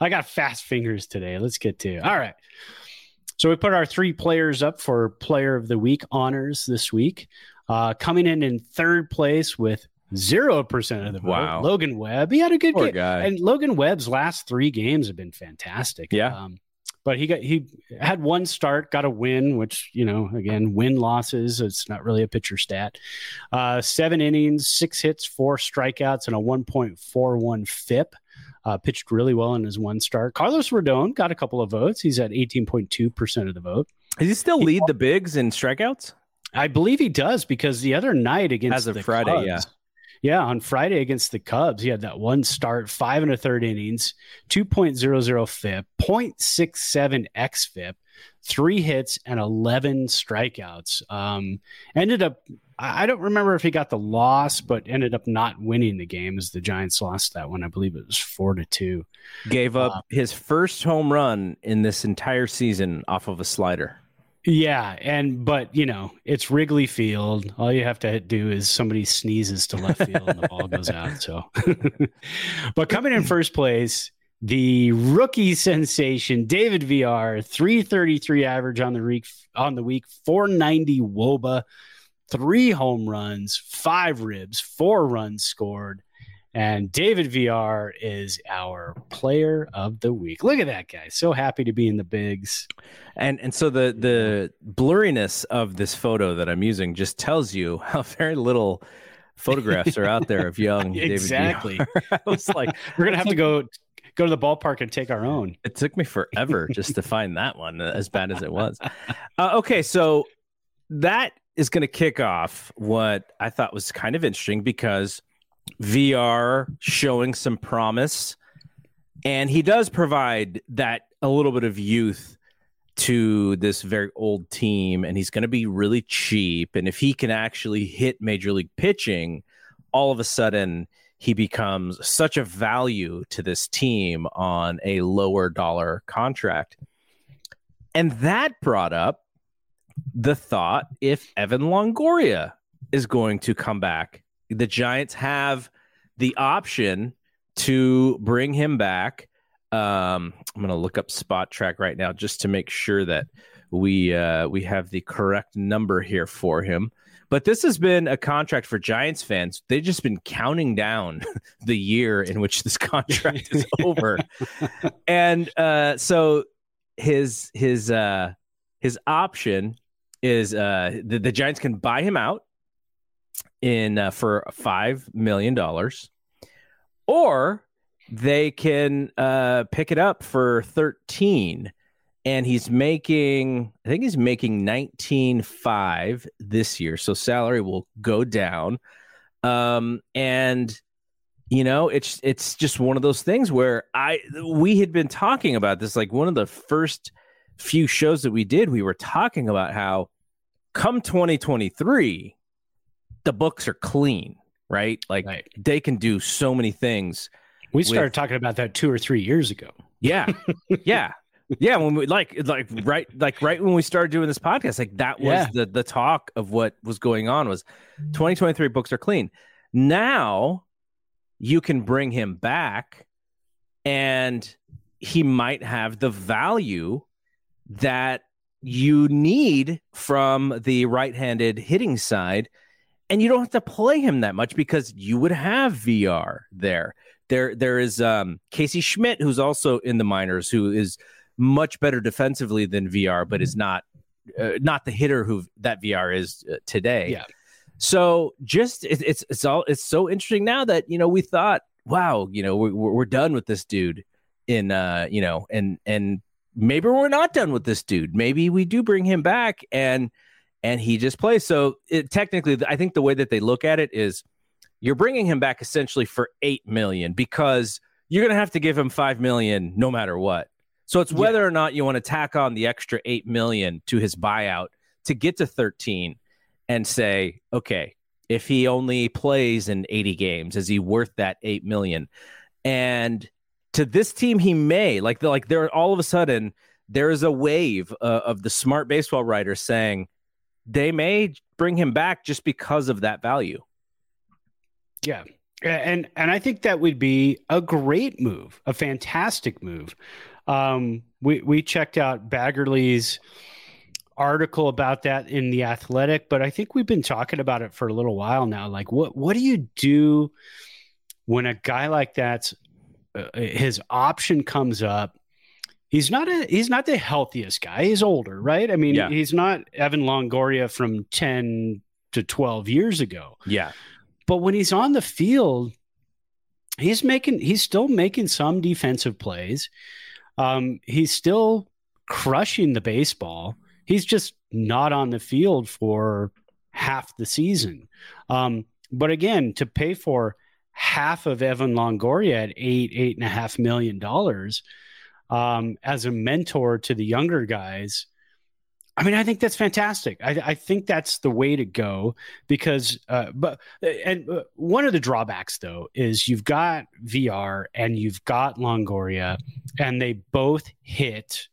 I got fast fingers today. Let's get to it. All right. So we put our three players up for Player of the Week honors this week. Uh, coming in in third place with Zero percent of the vote. Wow. Logan Webb. He had a good Poor game, guy. And Logan Webb's last three games have been fantastic. Yeah, um, but he got he had one start, got a win, which you know, again, win losses. It's not really a pitcher stat. Uh, seven innings, six hits, four strikeouts, and a one point four one F I P. Uh, pitched really well in his one start. Carlos Rodon got a couple of votes. He's at eighteen point two percent of the vote. Does he still lead he, the bigs in strikeouts? I believe he does because the other night against as of the Friday, Cubs, yeah. Yeah, on Friday against the Cubs, he had that one start, five and a third innings, two point oh oh F I P, zero point six seven X F I P, three hits, and eleven strikeouts. Um, ended up, I don't remember if he got the loss, but ended up not winning the game as the Giants lost that one. I believe it was four to two. Gave up uh, his first home run in this entire season off of a slider. Yeah, and but you know it's Wrigley Field. All you have to do is somebody sneezes to left field and the ball goes out. So, but coming in first place, the rookie sensation David V R, three thirty-three average on the week, on the week, four ninety Woba, three home runs, five ribs, four runs scored, and David V R is our player of the week. Look at that guy. So happy to be in the bigs. And and so the the blurriness of this photo that I'm using just tells you how very little photographs are out there of young David exactly. V R. I was like, we're going to have to go go to the ballpark and take our own. It took me forever just to find that one, as bad as it was. Uh, okay, so that is going to kick off what I thought was kind of interesting because V R showing some promise, and he does provide that a little bit of youth to this very old team, and he's going to be really cheap, and if he can actually hit major league pitching, all of a sudden he becomes such a value to this team on a lower dollar contract. And that brought up the thought, if Evan Longoria is going to come back, the Giants have the option to bring him back. Um, I'm going to look up Spot Track right now just to make sure that we uh, we have the correct number here for him. But this has been a contract for Giants fans. They've just been counting down the year in which this contract is over. And uh, so his his uh, his option is uh, the, the Giants can buy him out in uh, for five million dollars, or they can uh, pick it up for thirteen, and he's making, I think he's making nineteen point five this year. So salary will go down. Um, and you know, it's, it's just one of those things where I, we had been talking about this, like one of the first few shows that we did, we were talking about how come twenty twenty-three, the books are clean, right? Like right. They can do so many things. We started with, talking about that two or three years ago. Yeah. Yeah. Yeah. When we like, like, right, like right when we started doing this podcast, like that was yeah. the, the talk of what was going on was twenty twenty-three books are clean. Now you can bring him back and he might have the value that you need from the right-handed hitting side. And you don't have to play him that much because you would have V R there. There, there is um, Casey Schmidt, who's also in the minors, who is much better defensively than V R, but is not uh, not the hitter who that V R is uh, today. Yeah. So just it, it's it's all it's so interesting now that, you know, we thought, wow, you know, we, we're done with this dude in, uh, you know, and and maybe we're not done with this dude. Maybe we do bring him back and and he just plays. So it, technically, I think the way that they look at it is you're bringing him back essentially for eight million dollars because you're going to have to give him five million dollars no matter what. So it's whether yeah. or not you want to tack on the extra eight million dollars to his buyout to get to thirteen and say, okay, if he only plays in eighty games, is he worth that eight million dollars? And to this team, he may. Like, like there, all of a sudden, there is a wave uh, of the smart baseball writers saying they may bring him back just because of that value. Yeah, and and I think that would be a great move, a fantastic move. Um, we we checked out Baggerly's article about that in The Athletic, but I think we've been talking about it for a little while now. Like, what what do you do when a guy like that's uh, his option comes up? He's not a he's not the healthiest guy. He's older, right? I mean, yeah. he's not Evan Longoria from ten to twelve years ago. Yeah. But when he's on the field, he's making he's still making some defensive plays. Um, he's still crushing the baseball. He's just not on the field for half the season. Um, but again, to pay for half of Evan Longoria at eight, eight and a half million dollars um, as a mentor to the younger guys. I mean, I think that's fantastic. I, I think that's the way to go because, uh, but, and one of the drawbacks though is you've got V R and you've got Longoria, and they both hit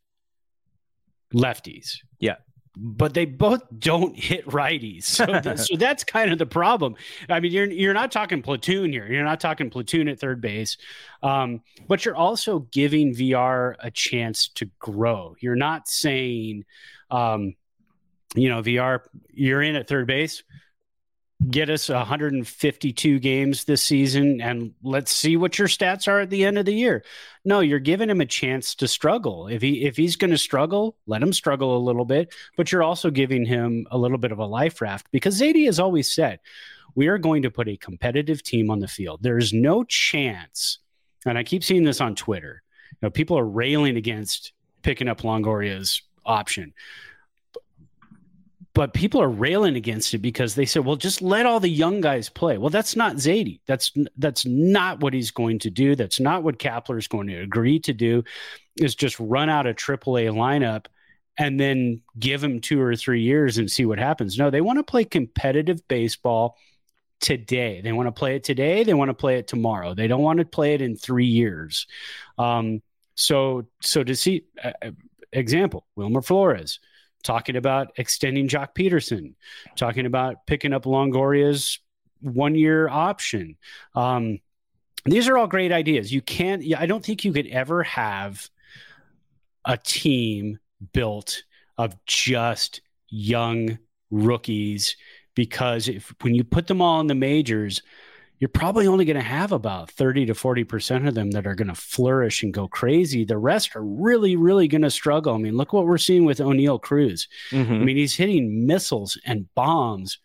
lefties. Yeah. But they both don't hit righties. So, th- so that's kind of the problem. I mean, you're, you're not talking platoon here. You're not talking platoon at third base, um, but you're also giving V R a chance to grow. You're not saying, um, you know, V R, you're in at third base, get us one hundred fifty-two games this season and let's see what your stats are at the end of the year. No, you're giving him a chance to struggle. If he, if he's going to struggle, let him struggle a little bit, but you're also giving him a little bit of a life raft because Zadie has always said, we are going to put a competitive team on the field. There is no chance. And I keep seeing this on Twitter. You know, people are railing against picking up Longoria's option. But people are railing against it because they said, well, just let all the young guys play. Well, that's not Zadie. That's that's not what he's going to do. That's not what Kapler's going to agree to do, is just run out a triple A lineup and then give him two or three years and see what happens. No, they want to play competitive baseball today. They want to play it today. They want to play it tomorrow. They don't want to play it in three years. Um, so, so to see, uh, example, Wilmer Flores, talking about extending Jock Pederson, talking about picking up Longoria's one-year option. Um, these are all great ideas. You can't, I don't think you could ever have a team built of just young rookies because if when you put them all in the majors, you're probably only going to have about thirty to forty percent of them that are going to flourish and go crazy. The rest are really, really going to struggle. I mean, look what we're seeing with O'Neill Cruz. Mm-hmm. I mean, he's hitting missiles and bombs,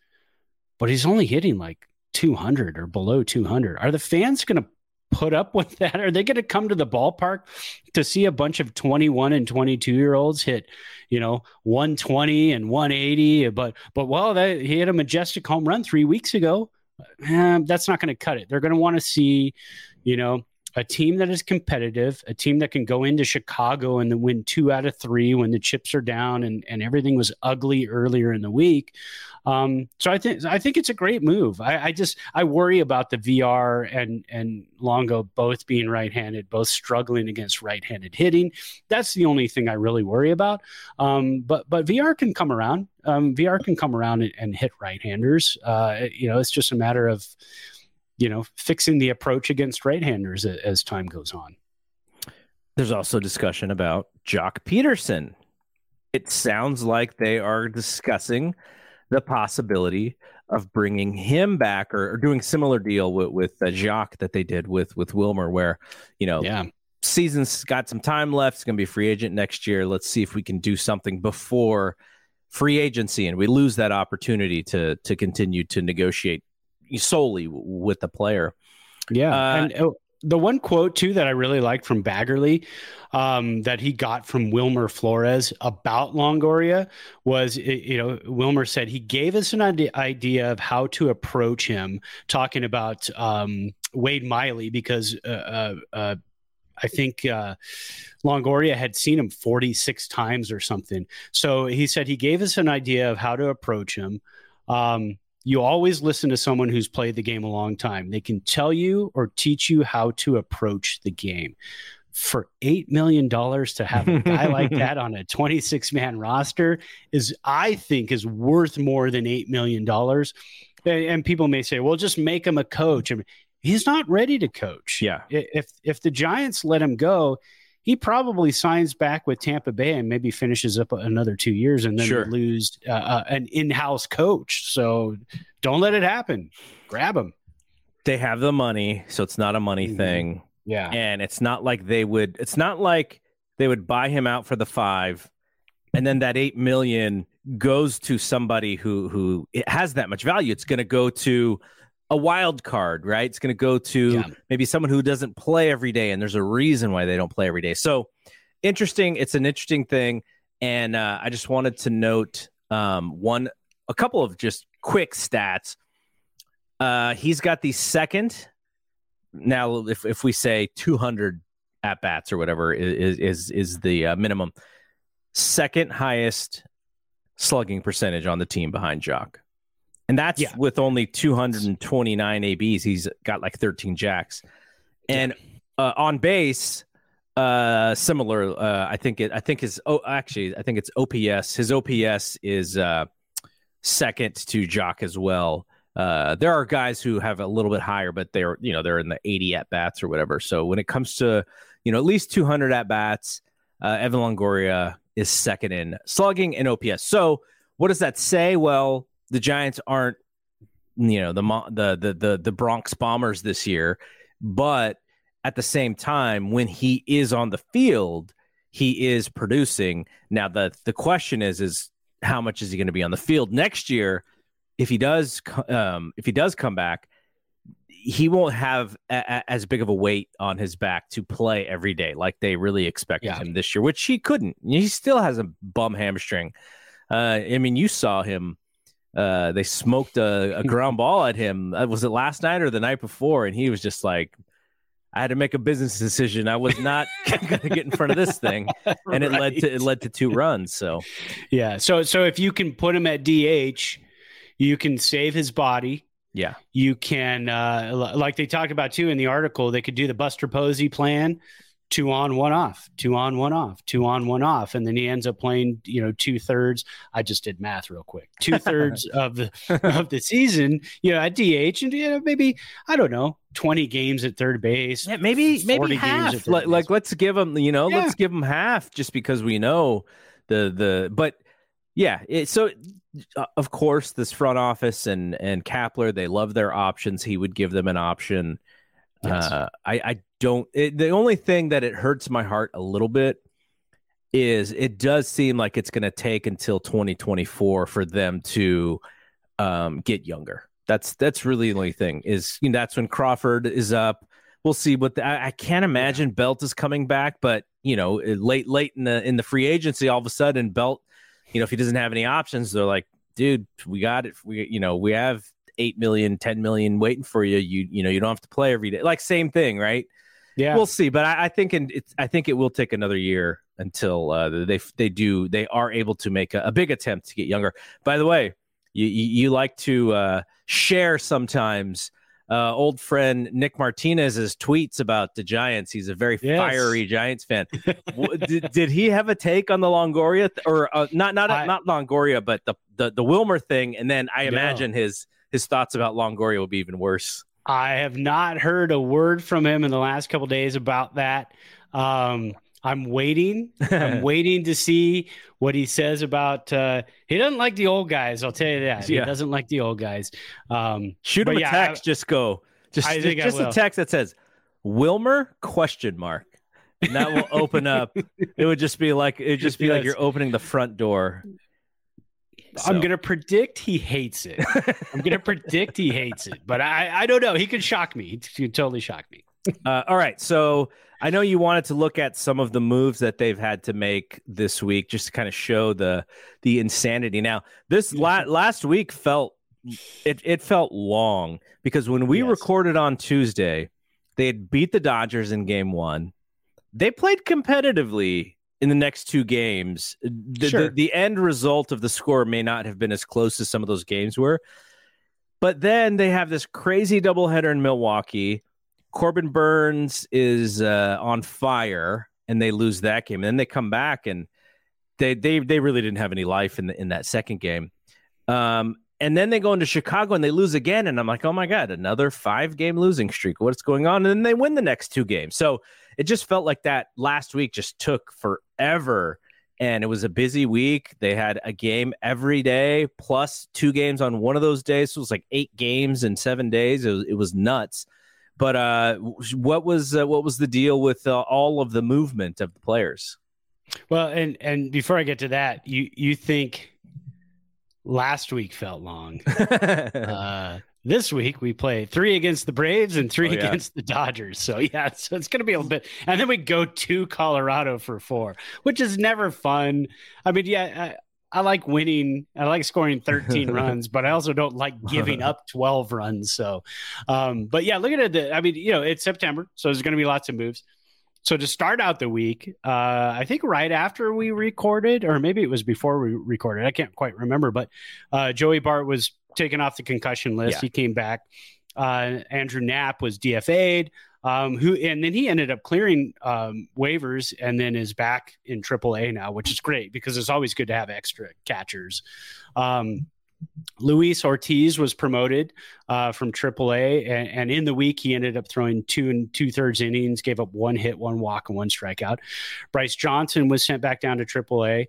but he's only hitting like two hundred or below two hundred. Are the fans going to put up with that? Are they going to come to the ballpark to see a bunch of twenty-one and twenty-two year olds hit, you know, one twenty and one eighty, but, but well, they, he hit a majestic home run three weeks ago. Um, that's not going to cut it. They're going to want to see, you know, a team that is competitive, a team that can go into Chicago and then win two out of three when the chips are down and, and everything was ugly earlier in the week. Um, so I think I think it's a great move. I, I just I worry about the V R and and Longo both being right-handed, both struggling against right-handed hitting. That's the only thing I really worry about. Um, but but V R can come around. Um, V R can come around and, and hit right-handers. Uh, you know, it's just a matter of, you know, fixing the approach against right-handers as, as time goes on. There's also discussion about Jock Pederson. It sounds like they are discussing the possibility of bringing him back, or, or doing similar deal with, with uh, Jock that they did with, with Wilmer, where, you know, yeah. season's got some time left. It's going to be a free agent next year. Let's see if we can do something before free agency, and we lose that opportunity to to continue to negotiate solely with the player. Yeah. Uh, and oh, the one quote, too, that I really liked from Baggerly um, that he got from Wilmer Flores about Longoria was, you know, Wilmer said he gave us an idea of how to approach him, talking about um, Wade Miley, because uh, uh, uh, I think uh, Longoria had seen him forty-six times or something. So he said he gave us an idea of how to approach him. Um, you always listen to someone who's played the game a long time. They can tell you or teach you how to approach the game. For eight million dollars to have a guy like that on a twenty-six man roster is, I think, is worth more than eight million dollars. And people may say, well, just make him a coach. I mean, he's not ready to coach. Yeah. If if the Giants let him go, he probably signs back with Tampa Bay and maybe finishes up another two years, and then sure. lose uh, an in-house coach. So don't let it happen. Grab him. They have the money, so it's not a money mm-hmm. thing. Yeah. And it's not like they would. It's not like they would buy him out for the five, and then that eight million goes to somebody who who it has that much value. It's going to go to a wild card, right? It's going to go to yeah. maybe someone who doesn't play every day, and there's a reason why they don't play every day. So interesting. It's an interesting thing. And uh, I just wanted to note um, one, a couple of just quick stats. Uh, he's got the second. Now, if if we say two hundred at bats or whatever is is is the uh, minimum, second highest slugging percentage on the team behind Jock. And that's yeah. with only two hundred twenty-nine A Bs. He's got like thirteen jacks. And uh, on base, uh, similar. Uh, I think it. I think his. Oh, actually, I think it's O P S. His O P S is uh, second to Jock as well. Uh, there are guys who have a little bit higher, but they're you know they're in the eighty at bats or whatever. So when it comes to you know at least two hundred at bats, uh, Evan Longoria is second in slugging and O P S. So what does that say? Well, the Giants aren't, you know, the the the the Bronx Bombers this year, but at the same time, when he is on the field, he is producing. Now the the question is is how much is he going to be on the field next year? If he does, um, if he does come back, he won't have a, a, as big of a weight on his back to play every day like they really expected yeah. him this year, which he couldn't. He still has a bum hamstring. Uh, I mean, you saw him. Uh, they smoked a, a ground ball at him. Was it last night or the night before? And he was just like, I had to make a business decision. I was not going to get in front of this thing. And right. it led to, it led to two runs. So, yeah. So, so if you can put him at D H, you can save his body. Yeah. You can, uh, like they talked about too, in the article, they could do the Buster Posey plan. Two on, one off, two on, one off, two on, one off. And then he ends up playing, you know, two thirds. I just did math real quick. Two thirds of the of the season, you know, at D H, and you know, maybe, I don't know, twenty games at third base. Yeah, maybe maybe half. Games like, like let's give him, you know, yeah. let's give him half just because we know the the but yeah, it, so uh, of course this front office and and Kapler, they love their options. He would give them an option. Yes. Uh, I, I don't. It, the only thing that it hurts my heart a little bit is it does seem like it's going to take until twenty twenty-four for them to um, get younger. That's that's really the only thing is you know, that's when Crawford is up. We'll see. But I, I can't imagine yeah. Belt is coming back. But you know, late late in the in the free agency, all of a sudden Belt, you know, if he doesn't have any options, they're like, dude, we got it. We you know we have. eight million, ten million waiting for you. You, you know, you don't have to play every day. Like same thing, right? Yeah, we'll see. But I, I think, and it's, I think it will take another year until uh, they they do they are able to make a, a big attempt to get younger. By the way, you you, you like to uh, share sometimes uh, old friend Nick Martinez's tweets about the Giants. He's a very yes. fiery Giants fan. did, did he have a take on the Longoria th- or uh, not not I, not Longoria, but the, the the Wilmer thing? And then I imagine yeah. his. His thoughts about Longoria will be even worse. I have not heard a word from him in the last couple of days about that. Um, I'm waiting. I'm waiting to see what he says about uh, he doesn't like the old guys. I'll tell you that. Yeah. He doesn't like the old guys. Um, Shoot him yeah, a text. I, just go. Just, I think just I will. A text that says Wilmer question mark. And that will open up. It would just be like it would just be yes. like you're opening the front door. So. I'm going to predict he hates it. I'm going to predict he hates it. But I, I don't know. He could shock me. He could totally shock me. Uh, all right. So I know you wanted to look at some of the moves that they've had to make this week just to kind of show the the insanity. Now, this la- last week felt it, it felt long because when we yes. recorded on Tuesday, they had beat the Dodgers in game one. They played competitively in the next two games. The, sure. the, the end result of the score may not have been as close as some of those games were. But then they have this crazy doubleheader in Milwaukee. Corbin Burnes is uh, on fire, and they lose that game. And then they come back, and they they they really didn't have any life in the, in that second game. Um, and then they go into Chicago, and they lose again. And I'm like, oh, my God, another five-game losing streak. What's going on? And then they win the next two games. So it just felt like that last week just took forever, and it was a busy week. They had a game every day, plus two games on one of those days. So it was like eight games in seven days. It was, it was nuts. But uh, what was uh, what was the deal with uh, all of the movement of the players? Well, and and before I get to that, you you think last week felt long. uh, this week we play three against the Braves and three oh, yeah. against the Dodgers. So, yeah, so it's going to be a little bit. And then we go to Colorado for four, which is never fun. I mean, yeah, I, I like winning. I like scoring thirteen runs, but I also don't like giving up twelve runs. So, um, but, yeah, look at it. I mean, you know, it's September, so there's going to be lots of moves. So to start out the week, uh, I think right after we recorded, or maybe it was before we recorded, I can't quite remember, but uh, Joey Bart was taken off the concussion list. Yeah. He came back. Uh, Andrew Knapp was D F A'd. Um, who, and then he ended up clearing um, waivers and then is back in triple A now, which is great because it's always good to have extra catchers. Um, Luis Ortiz was promoted uh, from triple A, and, and in the week he ended up throwing two and two-thirds innings, gave up one hit, one walk, and one strikeout. Bryce Johnson was sent back down to triple A.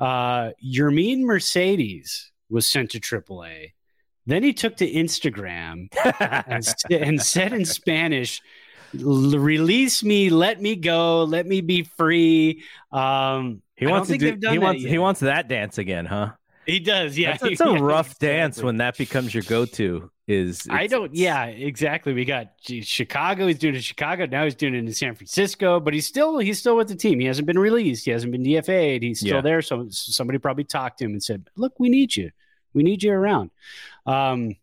Uh, Yermín Mercedes was sent to triple A. Then he took to Instagram and, and said in Spanish, "Release me, let me go, let me be free." Um, he wants to do, he wants yet. he wants that dance again, huh? He does, yeah. That's, that's a yeah, rough exactly. dance when that becomes your go-to. Is I don't, yeah, exactly. We got Chicago. He's doing it in Chicago now. He's doing it in San Francisco, but he's still he's still with the team. He hasn't been released. He hasn't been D F A'd. He's still yeah. there. So somebody probably talked to him and said, "Look, we need you. We need you around." Um,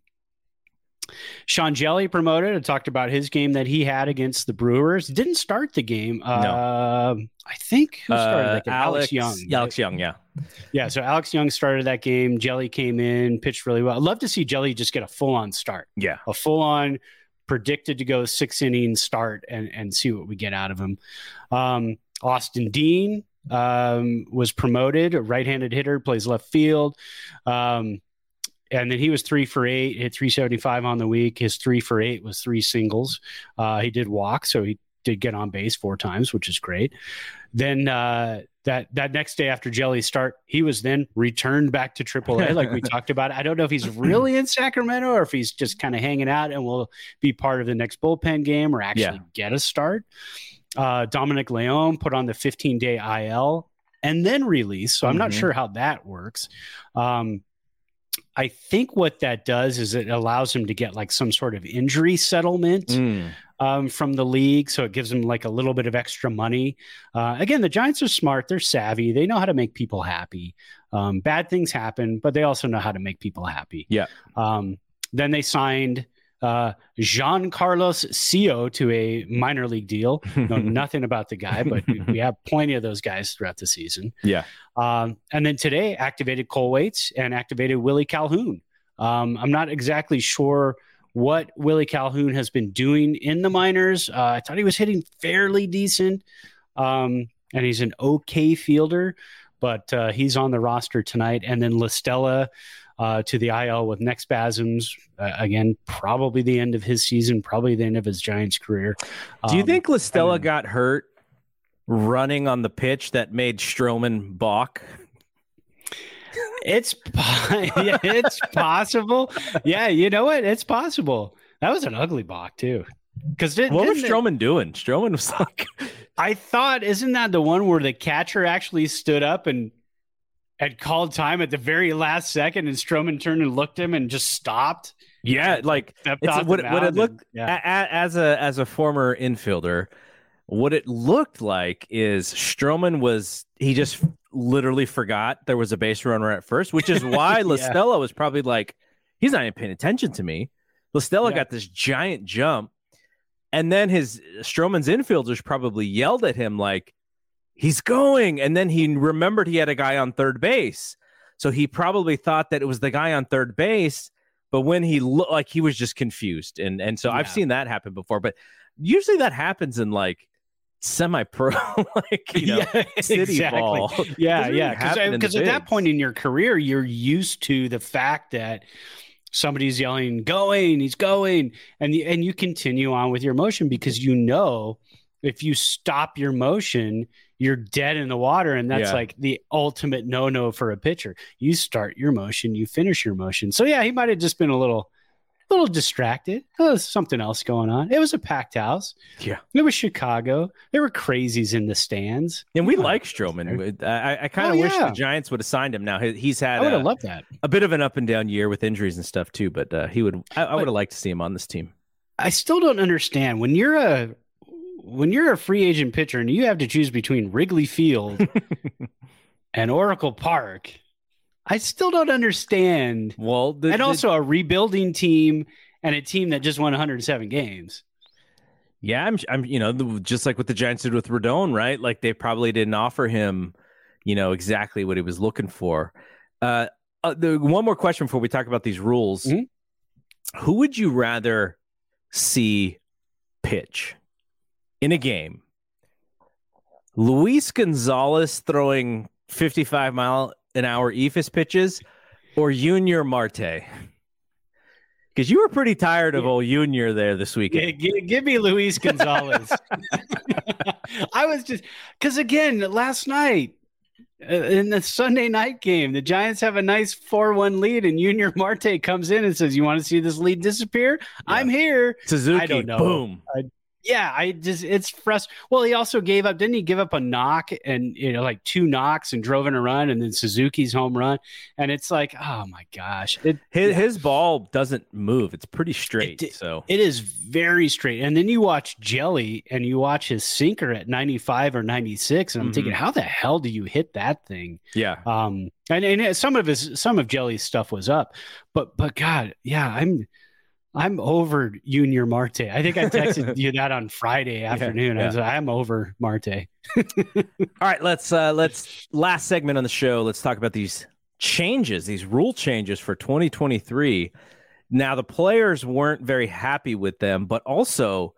Sean Hjelle promoted. I talked about his game that he had against the Brewers. Didn't start the game. No. Uh, I think who started uh, that game? Alex, Alex Young. Alex Young, yeah. Yeah, so Alex Young started that game. Hjelle came in, pitched really well. I'd love to see Hjelle just get a full-on start. Yeah. A full-on predicted to go six-inning start and, and see what we get out of him. Um, Austin Dean um, was promoted. A right-handed hitter, plays left field. Um And then he was three for eight, hit three seventy-five on the week. His three for eight was three singles. Uh, he did walk, so he did get on base four times, which is great. Then uh, that that next day after Jelly's start, he was then returned back to triple A, like we talked about. I don't know if he's really in Sacramento or if he's just kind of hanging out and will be part of the next bullpen game or actually yeah. get a start. Uh, Dominic Leone put on the fifteen-day I L and then released, so I'm mm-hmm. not sure how that works. Um I think what that does is it allows him to get like some sort of injury settlement mm. um, from the league. So it gives him like a little bit of extra money. Uh, again, the Giants are smart. They're savvy. They know how to make people happy. Um, bad things happen, but they also know how to make people happy. Yeah. Um, then they signed uh, Giancarlos Cio to a minor league deal. Know nothing about the guy, but we have plenty of those guys throughout the season. Yeah. Um, and then today activated Cole Waites and activated Willie Calhoun. Um, I'm not exactly sure what Willie Calhoun has been doing in the minors. Uh, I thought he was hitting fairly decent. Um, and he's an okay fielder, but uh, he's on the roster tonight. And then La Stella uh, to the I L with neck spasms. Uh, again, probably the end of his season, probably the end of his Giants career. Um, Do you think La Stella got hurt running on the pitch that made Stroman balk? It's yeah, it's possible. Yeah, you know what? It's possible. That was an ugly balk too. Because what was Stroman it, doing? Stroman was like, I thought, isn't that the one where the catcher actually stood up and had called time at the very last second, and Stroman turned and looked at him and just stopped? Yeah, like it's, would, would it look and, yeah. a, as a as a former infielder? What it looked like is Stroman was he just literally forgot there was a base runner at first, which is why La Stella yeah. was probably like, he's not even paying attention to me. La Stella yeah. got this giant jump, and then his Stroman's infielders probably yelled at him like, he's going, and then he remembered he had a guy on third base, so he probably thought that it was the guy on third base. But when he looked like he was just confused, and and so yeah. I've seen that happen before, but usually that happens in like semi-pro, like you know, yeah, city exactly. ball. Yeah, yeah, because at that point in your career, you're used to the fact that somebody's yelling, "Going, he's going," and the, and you continue on with your motion because you know if you stop your motion, you're dead in the water, and that's yeah. like the ultimate no-no for a pitcher. You start your motion, you finish your motion. So yeah, he might have just been a little, little distracted. There was something else going on. It was a packed house. Yeah, it was Chicago. There were crazies in the stands, and we oh, like Stroman. I, I kind of oh, wish yeah. the Giants would have signed him. Now he's had, I would have loved that. A bit of an up and down year with injuries and stuff too. But uh, he would, I, I would have liked to see him on this team. I still don't understand when you're a. When you're a free agent pitcher and you have to choose between Wrigley Field and Oracle Park, I still don't understand. Well, the, and also the, a rebuilding team and a team that just won one hundred seven games. Yeah, I'm, I'm, you know, the, just like what the Giants did with Rodon, right? Like they probably didn't offer him, you know, exactly what he was looking for. Uh, uh the one more question before we talk about these rules: mm-hmm. Who would you rather see pitch? In a game, Luis Gonzalez throwing fifty-five mile an hour E F I S pitches, or Junior Marte? Because you were pretty tired of old Junior there this weekend. Yeah, give me Luis Gonzalez. I was just because again last night in the Sunday night game, the Giants have a nice four one lead, and Junior Marte comes in and says, "You want to see this lead disappear? Yeah. I'm here." Suzuki, I don't know. Boom. I, Yeah, I just it's frustrating. Well, he also gave up. Didn't he give up a knock and, you know, like two knocks and drove in a run and then Suzuki's home run? And it's like, oh, my gosh. It, his, his ball doesn't move. It's pretty straight. It, so it is very straight. And then you watch Hjelle and you watch his sinker at ninety-five or ninety-six. And I'm mm-hmm. thinking, how the hell do you hit that thing? Yeah. Um. And, and some of his some of Jelly's stuff was up. But but, God, yeah, I'm. I'm over Junior Marte. I think I texted you that on Friday afternoon. Yeah, yeah. I was like, I'm over Marte. All right, let's uh, let's last segment on the show. Let's talk about these changes, these rule changes for twenty twenty-three. Now the players weren't very happy with them, but also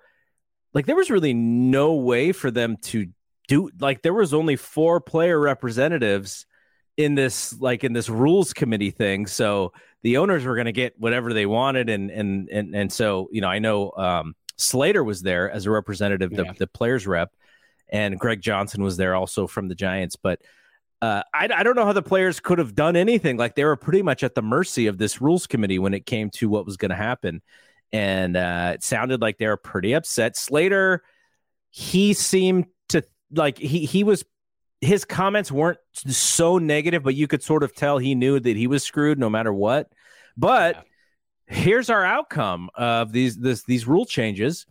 like there was really no way for them to do. Like there was only four player representatives in this like in this rules committee thing, so the owners were going to get whatever they wanted, and and and and so you know I know um, Slater was there as a representative, yeah. the, the players rep, and Greg Johnson was there also from the Giants. But uh, I I don't know how the players could have done anything. Like they were pretty much at the mercy of this rules committee when it came to what was going to happen, and uh, it sounded like they were pretty upset. Slater, he seemed to like he he was. His comments weren't so negative, but you could sort of tell he knew that he was screwed no matter what. But yeah. here's our outcome of these this, these rule changes.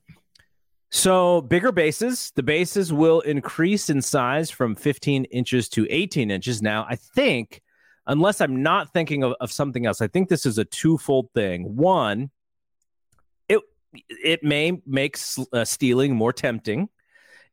So bigger bases. The bases will increase in size from fifteen inches to eighteen inches. Now, I think, unless I'm not thinking of, of something else, I think this is a twofold thing. One, it, it may make uh, stealing more tempting.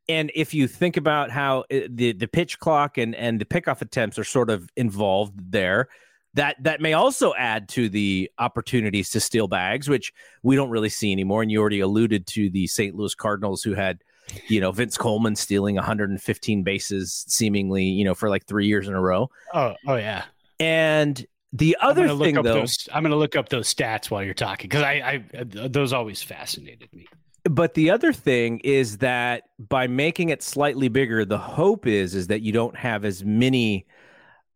And if you think about how the, the pitch clock and, and the pickoff attempts are sort of involved there, that that may also add to the opportunities to steal bags, which we don't really see anymore. And you already alluded to the Saint Louis Cardinals, who had, you know, Vince Coleman stealing one hundred fifteen bases seemingly, you know, for like three years in a row. Oh, oh yeah. And the other thing, though, those, I'm going to look up those stats while you're talking because I, I those always fascinated me. But the other thing is that by making it slightly bigger, the hope is is that you don't have as many,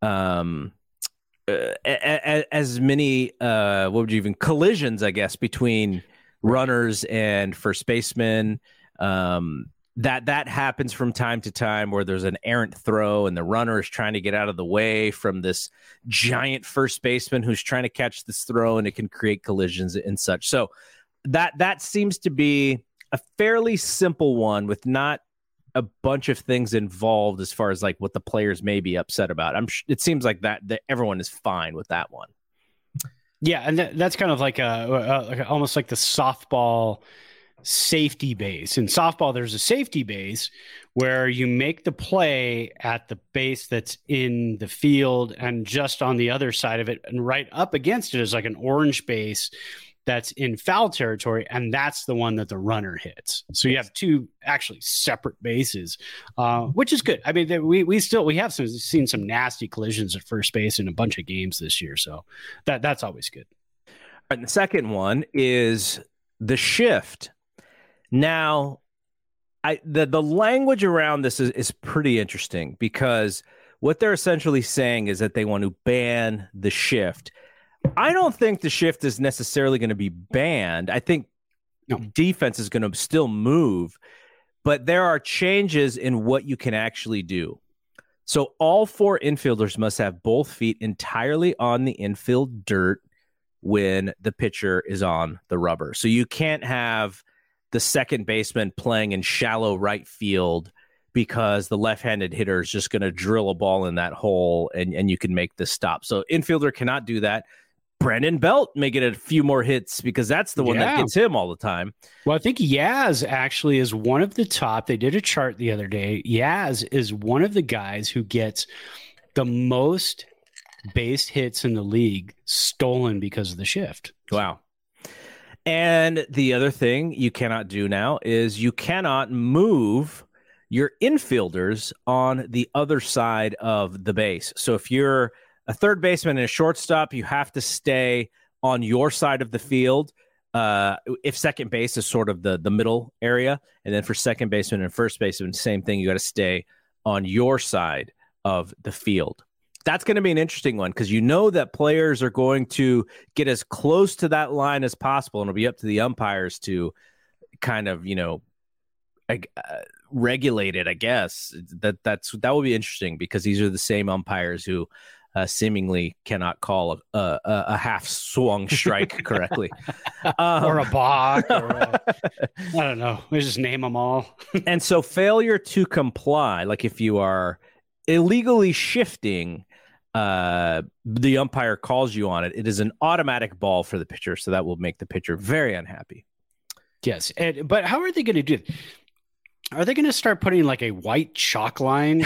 um, uh, a, a, as many uh, what would you even collisions, I guess, between runners and first basemen. Um, that that happens from time to time, where there's an errant throw and the runner is trying to get out of the way from this giant first baseman who's trying to catch this throw, and it can create collisions and such. So. That that seems to be a fairly simple one with not a bunch of things involved as far as like what the players may be upset about. I'm sh- it seems like that, that everyone is fine with that one. Yeah, and th- that's kind of like a, a like a, almost like the softball safety base. In softball, there's a safety base where you make the play at the base that's in the field and just on the other side of it, and right up against it is like an orange base that's in foul territory, and that's the one that the runner hits. So you have two actually separate bases, uh, which is good. I mean, we we still we have some, seen some nasty collisions at first base in a bunch of games this year, so that that's always good. And the second one is the shift. Now, I the the language around this is, is pretty interesting, because what they're essentially saying is that they want to ban the shift. I don't think the shift is necessarily going to be banned. I think no. defense is going to still move, but there are changes in what you can actually do. So all four infielders must have both feet entirely on the infield dirt when the pitcher is on the rubber. So you can't have the second baseman playing in shallow right field, because the left-handed hitter is just going to drill a ball in that hole, and, and you can make the stop. So infielder cannot do that. Brandon Belt may get a few more hits, because that's the one yeah. that gets him all the time. Well, I think Yaz actually is one of the top. They did a chart the other day. Yaz is one of the guys who gets the most base hits in the league stolen because of the shift. Wow. And the other thing you cannot do now is you cannot move your infielders on the other side of the base. So if you're a third baseman and a shortstop, you have to stay on your side of the field. Uh, if second base is sort of the, the middle area, and then for second baseman and first baseman, same thing. You got to stay on your side of the field. That's going to be an interesting one, because you know that players are going to get as close to that line as possible, and it'll be up to the umpires to kind of, you know, I, uh, regulated, I guess. That that's that will be interesting, because these are the same umpires who uh, seemingly cannot call a, a, a half swung strike correctly, um, or a balk, or a, I don't know. We just name them all. And so, failure to comply, like if you are illegally shifting, uh, the umpire calls you on it. It is an automatic ball for the pitcher, so that will make the pitcher very unhappy. Yes, and, but how are they going to do it? Are they going to start putting like a white chalk line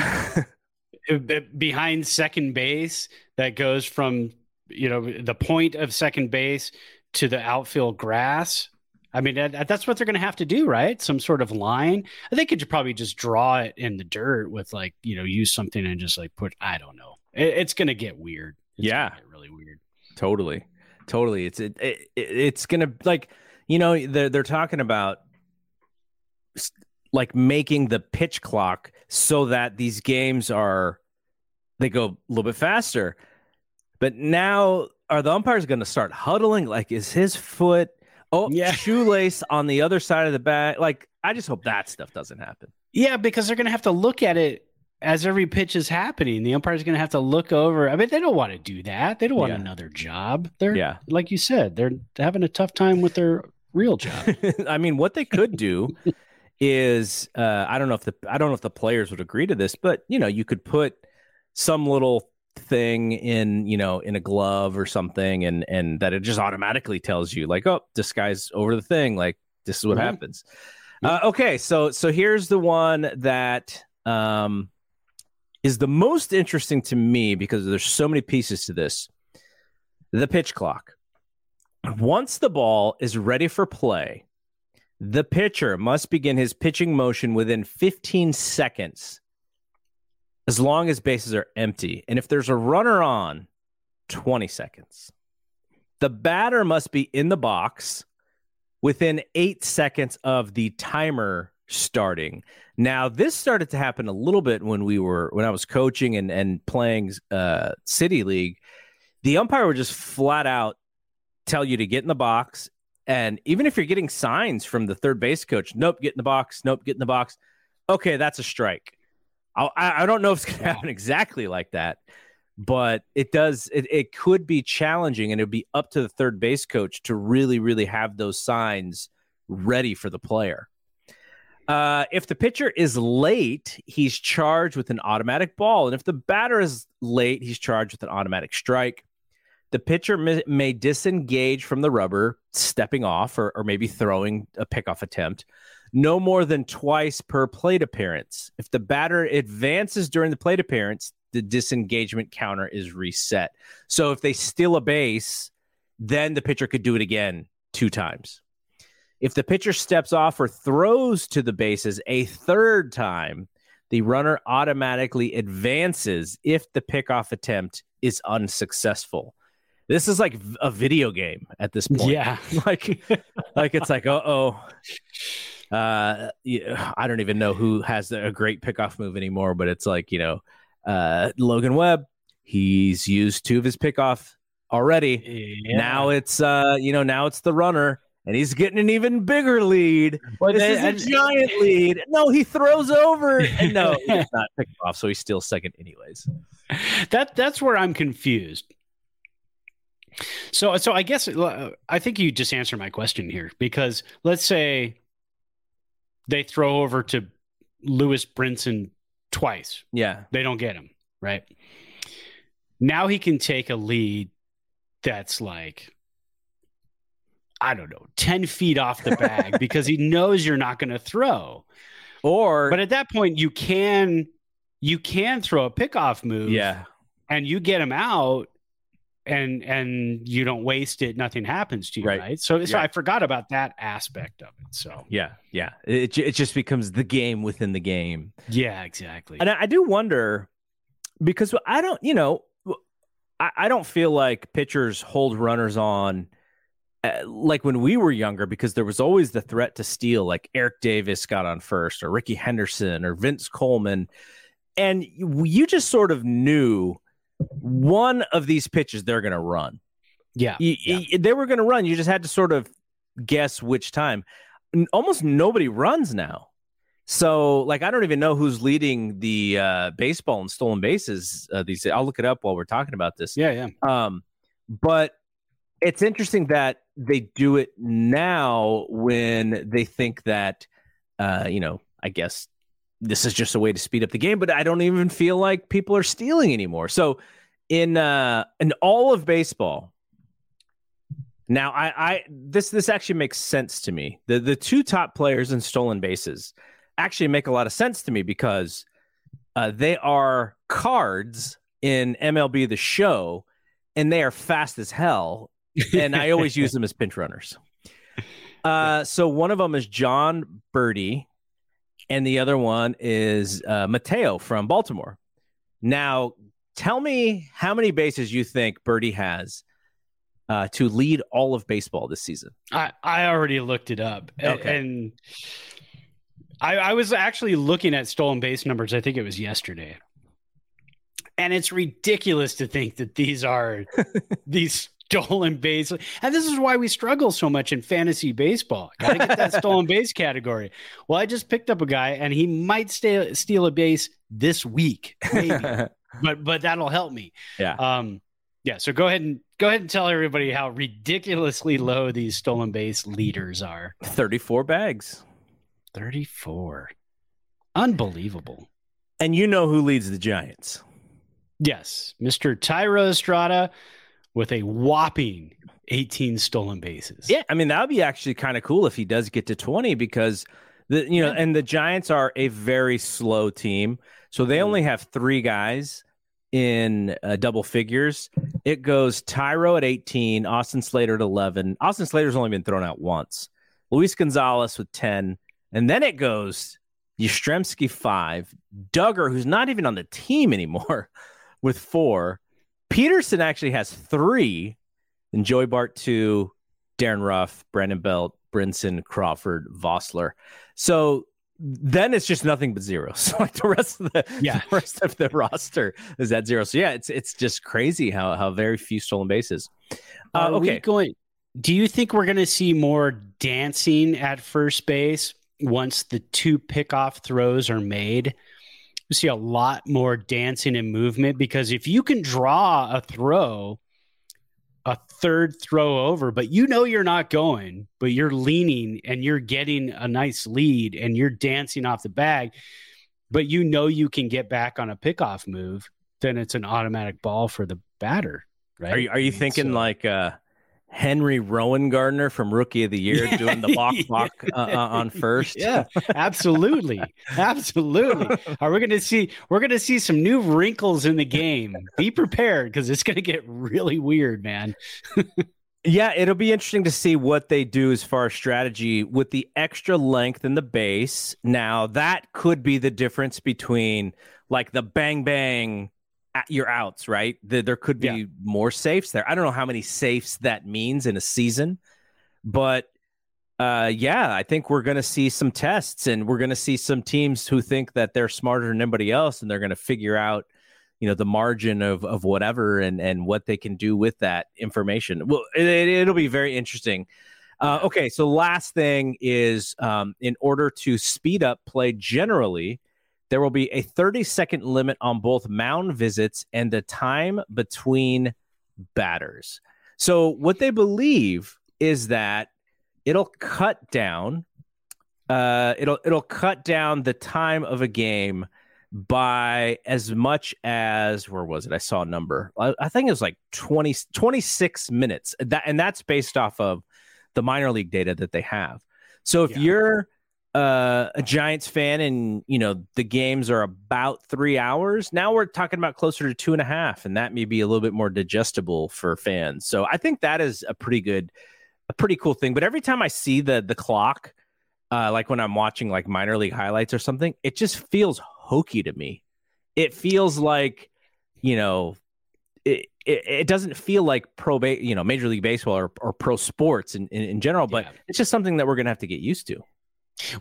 behind second base that goes from, you know, the point of second base to the outfield grass? I mean, that's what they're going to have to do, right? Some sort of line. I think it should probably just draw it in the dirt with like, you know, use something and just like put, I don't know. It's going to get weird. It's yeah. Gonna get really weird. Totally. Totally. It's, it, it it's going to like, you know, they're, they're talking about like making the pitch clock so that these games are, they go a little bit faster. But now are the umpires going to start huddling? Like, is his foot, oh, yeah. shoelace on the other side of the bat? Like, I just hope that stuff doesn't happen. Yeah, because they're going to have to look at it as every pitch is happening. The umpire's going to have to look over. I mean, they don't want to do that. They don't want yeah. another job. They're, yeah. like you said, they're having a tough time with their real job. I mean, what they could do is uh, I don't know if the I don't know if the players would agree to this, but you know, you could put some little thing in, you know, in a glove or something, and and that it just automatically tells you like, oh, this guy's over the thing, like this is what mm-hmm. happens. Yeah. Uh, okay, so so here's the one that um, is the most interesting to me, because there's so many pieces to this. The pitch clock. Once the ball is ready for play, the pitcher must begin his pitching motion within fifteen seconds, as long as bases are empty. And if there's a runner on, twenty seconds. The batter must be in the box within eight seconds of the timer starting. Now, this started to happen a little bit when we were when I was coaching and and playing uh, City League. The umpire would just flat out tell you to get in the box. And even if you're getting signs from the third base coach, nope, get in the box, nope, get in the box. Okay, that's a strike. I, I don't know if it's going to happen exactly like that, but it does. It, it could be challenging, and it would be up to the third base coach to really, really have those signs ready for the player. Uh, if the pitcher is late, he's charged with an automatic ball. And if the batter is late, he's charged with an automatic strike. The pitcher may, may disengage from the rubber, stepping off or, or maybe throwing a pickoff attempt, no more than twice per plate appearance. If the batter advances during the plate appearance, the disengagement counter is reset. So if they steal a base, then the pitcher could do it again two times. If the pitcher steps off or throws to the bases a third time, the runner automatically advances if the pickoff attempt is unsuccessful. This is like a video game at this point. Yeah. Like, like it's like, uh-oh. Uh, I don't even know who has a great pickoff move anymore, but it's like, you know, uh, Logan Webb, he's used two of his pickoff already. Yeah. Now it's, uh, you know, now it's the runner, and he's getting an even bigger lead. But this then, is a giant lead. No, he throws over. And no, he's not picking off, so he's still second anyways. That That's where I'm confused. So, so I guess I think you just answered my question here, because let's say they throw over to Lewis Brinson twice. Yeah. They don't get him, right? Now he can take a lead that's like, I don't know, ten feet off the bag because he knows you're not going to throw. Or, but at that point, you can you can throw a pickoff move, yeah, and you get him out, and and you don't waste it. Nothing happens to you, right? right? So, so yeah. I forgot about that aspect of it. So yeah, yeah, it it just becomes the game within the game. Yeah, exactly. And I, I do wonder, because I don't, you know, I, I don't feel like pitchers hold runners on. Uh, like when we were younger, because there was always the threat to steal, like Eric Davis got on first, or Ricky Henderson, or Vince Coleman. And you, you just sort of knew one of these pitches, they're going to run. Yeah. You, yeah. You, they were going to run. You just had to sort of guess which time. Almost nobody runs now. So like, I don't even know who's leading the uh, baseball and stolen bases. Uh, these I'll look it up while we're talking about this. Yeah. Yeah. Um, but it's interesting that they do it now when they think that, uh, you know, I guess this is just a way to speed up the game, but I don't even feel like people are stealing anymore. So in uh, in all of baseball, now I, I this this actually makes sense to me. The the two top players in stolen bases actually make a lot of sense to me, because uh, they are cards in M L B The Show, and they are fast as hell. And I always use them as pinch runners. Uh, so one of them is John Birdie, and the other one is uh, Mateo from Baltimore. Now, tell me how many bases you think Birdie has uh, to lead all of baseball this season. I, I already looked it up. Okay. And I, I was actually looking at stolen base numbers. I think it was yesterday. And it's ridiculous to think that these are these stolen base. And this is why we struggle so much in fantasy baseball. Got to get that stolen base category. Well, I just picked up a guy, and he might stay, steal a base this week, maybe. but but that'll help me. Yeah. Um, yeah. So go ahead and go ahead and tell everybody how ridiculously low these stolen base leaders are. Thirty-four bags. Thirty-four. Unbelievable. And you know who leads the Giants? Yes, Mister Thairo Estrada, with a whopping eighteen stolen bases. Yeah, I mean, that would be actually kind of cool if he does get to twenty, because the you know, and the Giants are a very slow team, so they only have three guys in uh, double figures. It goes Thairo at eighteen, Austin Slater at eleven. Austin Slater's only been thrown out once. Luis Gonzalez with ten, and then it goes Yastrzemski five, Duggar, who's not even on the team anymore, with four. Pederson actually has three, and Joey Bart two, Darren Ruff, Brandon Belt, Brinson, Crawford, Vossler. So then it's just nothing but zeros. Like the rest of the, yeah. the rest of the roster is at zero. So yeah, it's it's just crazy how how very few stolen bases. Uh, Are okay. we going, do you think we're going to see more dancing at first base once the two pickoff throws are made? We see a lot more dancing and movement, because if you can draw a throw, a third throw over, but you know you're not going, but you're leaning and you're getting a nice lead and you're dancing off the bag, but you know you can get back on a pickoff move, then it's an automatic ball for the batter, right? Are you, are you thinking so, like uh, Henry Rowan Gardner from Rookie of the Year yeah, doing the walk, yeah. walk uh, on first? Yeah, absolutely. Absolutely. Are we going to see, we're going to see some new wrinkles in the game. Be prepared, because it's going to get really weird, man. Yeah, it'll be interesting to see what they do as far as strategy with the extra length in the base. Now, that could be the difference between like the bang, bang, at your outs, right? The, there could be yeah. more safes there. I don't know how many safes that means in a season, but uh, yeah, I think we're going to see some tests, and we're going to see some teams who think that they're smarter than anybody else, and they're going to figure out, you know, the margin of of whatever and and what they can do with that information. Well, it, it'll be very interesting. Uh, okay, so last thing is um, in order to speed up play generally, there will be a thirty-second limit on both mound visits and the time between batters. So what they believe is that it'll cut down, uh, it'll it'll cut down the time of a game by as much as, where was it? I saw a number. I, I think it was like twenty, twenty-six minutes. That, and that's based off of the minor league data that they have. So if yeah. you're Uh, a Giants fan, and you know the games are about three hours. Now we're talking about closer to two and a half, and that may be a little bit more digestible for fans. So I think that is a pretty good, a pretty cool thing. But every time I see the the clock, uh, like when I'm watching like minor league highlights or something, it just feels hokey to me. It feels like, you know, it it, it doesn't feel like pro, ba- you know, Major League Baseball or, or pro sports in, in, in general. But yeah. it's just something that we're gonna have to get used to.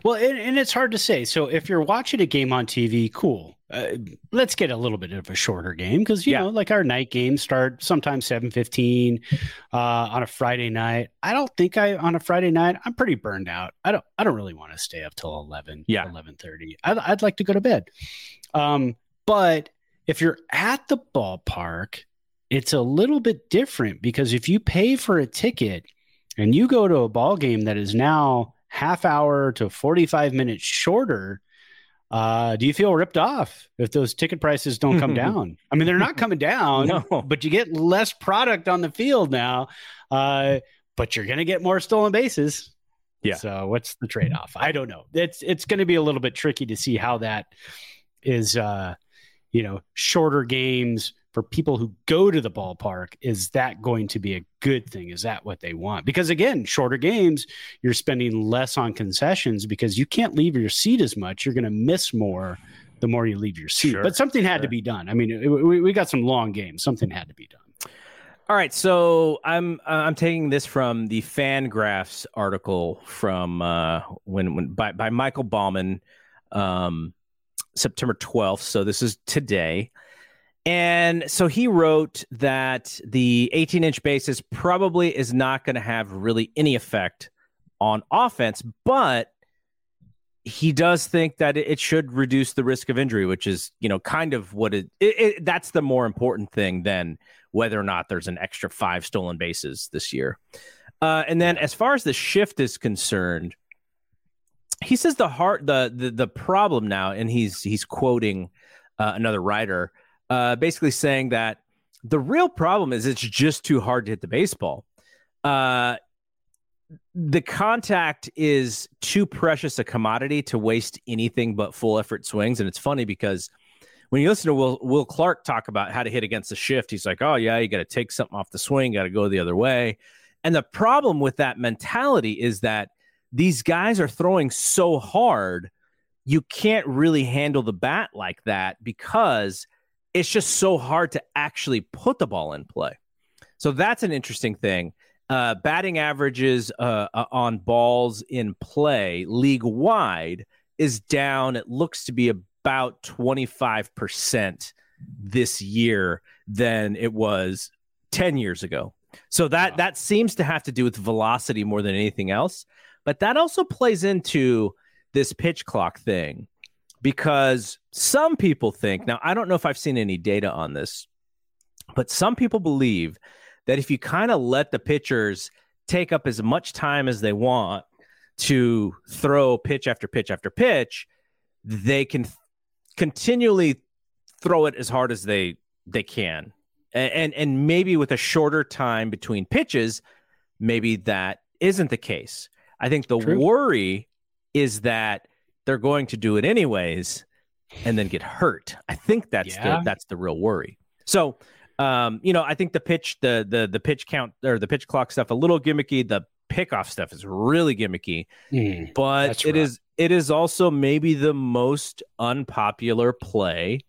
Well, and, and it's hard to say. So if you're watching a game on T V, cool. Uh, let's get a little bit of a shorter game, because, you yeah. know, like our night games start sometimes seven fifteen uh, on a Friday night. I don't think I on a Friday night, I'm pretty burned out. I don't I don't really want to stay up till eleven, yeah. eleven thirty. I'd, I'd like to go to bed. Um, but if you're at the ballpark, it's a little bit different, because if you pay for a ticket and you go to a ball game that is now half hour to forty-five minutes shorter, uh, do you feel ripped off if those ticket prices don't come down? I mean, they're not coming down, no. but you get less product on the field now, uh, but you're going to get more stolen bases. Yeah. So what's the trade-off? I don't know. It's it's going to be a little bit tricky to see how that is, uh, you know, shorter games for people who go to the ballpark. Is that going to be a good thing? Is that what they want? Because again, shorter games, you're spending less on concessions because you can't leave your seat as much. You're going to miss more the more you leave your seat, sure, but something had sure. to be done. I mean, it, we, we got some long games. Something had to be done. All right. So I'm, uh, I'm taking this from the FanGraphs article from uh, when, when by, by Michael Bauman, um, September twelfth. So this is today. And so he wrote that the eighteen-inch bases probably is not going to have really any effect on offense, but he does think that it should reduce the risk of injury, which is, you know, kind of what it, it, it that's the more important thing than whether or not there's an extra five stolen bases this year. Uh, and then as far as the shift is concerned, he says the heart, the the, the problem now, and he's he's quoting uh, another writer. Uh, basically saying that the real problem is it's just too hard to hit the baseball. Uh, the contact is too precious a commodity to waste anything but full effort swings. And it's funny because when you listen to Will, Will Clark talk about how to hit against the shift, he's like, oh yeah, you got to take something off the swing, got to go the other way. And the problem with that mentality is that these guys are throwing so hard, you can't really handle the bat like that because it's just so hard to actually put the ball in play. So that's an interesting thing. Uh, batting averages uh, on balls in play league-wide is down. It looks to be about twenty-five percent this year than it was ten years ago. So that, wow. that seems to have to do with velocity more than anything else. But that also plays into this pitch clock thing, because some people think, now I don't know if I've seen any data on this, but some people believe that if you kind of let the pitchers take up as much time as they want to throw pitch after pitch after pitch, they can th- continually throw it as hard as they they can. And, and and maybe with a shorter time between pitches, maybe that isn't the case. I think the True. worry is that they're going to do it anyways and then get hurt. I think that's yeah. the, that's the real worry. So Um, you know, I think the pitch, the the the pitch count or the pitch clock stuff, a little gimmicky. The pickoff stuff is really gimmicky, mm, but it right. is it is also maybe the most unpopular play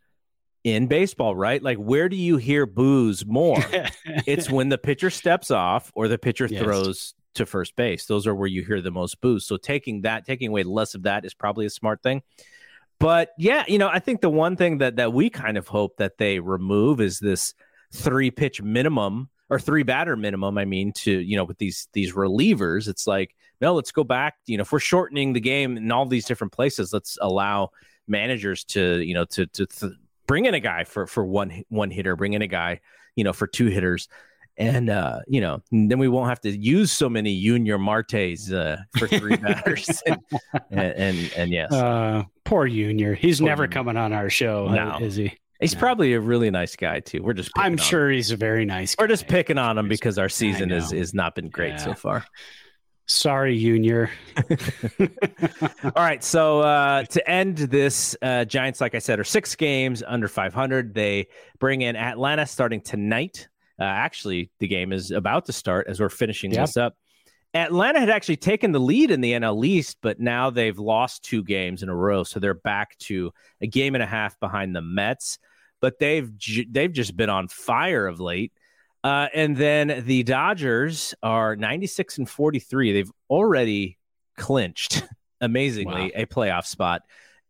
in baseball, right? Like, where do you hear boos more? It's when the pitcher steps off or the pitcher yes. throws to first base. Those are where you hear the most boos. So taking that, taking away less of that is probably a smart thing. But yeah, you know, I think the one thing that that we kind of hope that they remove is this three pitch minimum or three batter minimum. I mean, to, you know, with these, these relievers, it's like, no, let's go back. You know, if we're shortening the game in all these different places, let's allow managers to, you know, to, to, to bring in a guy for, for one, one hitter, bring in a guy, you know, for two hitters. And, uh, you know, then we won't have to use so many Junior Martes uh, for three batters. And, and, and, and yes, uh, poor Junior. He's poor never Junior. coming on our show. No. Is he? He's no. probably a really nice guy too. We're just I'm sure him. he's a very nice guy. We're just picking on him because our season has is not been great yeah. so far. Sorry, Junior. All right. So uh, to end this, uh, Giants, like I said, are six games under five hundred. They bring in Atlanta starting tonight. Uh, actually, the game is about to start as we're finishing yep. this up. Atlanta had actually taken the lead in the N L East, but now they've lost two games in a row. So they're back to a game and a half behind the Mets. But they've they've just been on fire of late. Uh, and then the Dodgers are ninety-six and forty-three. They've already clinched, amazingly, wow. a playoff spot.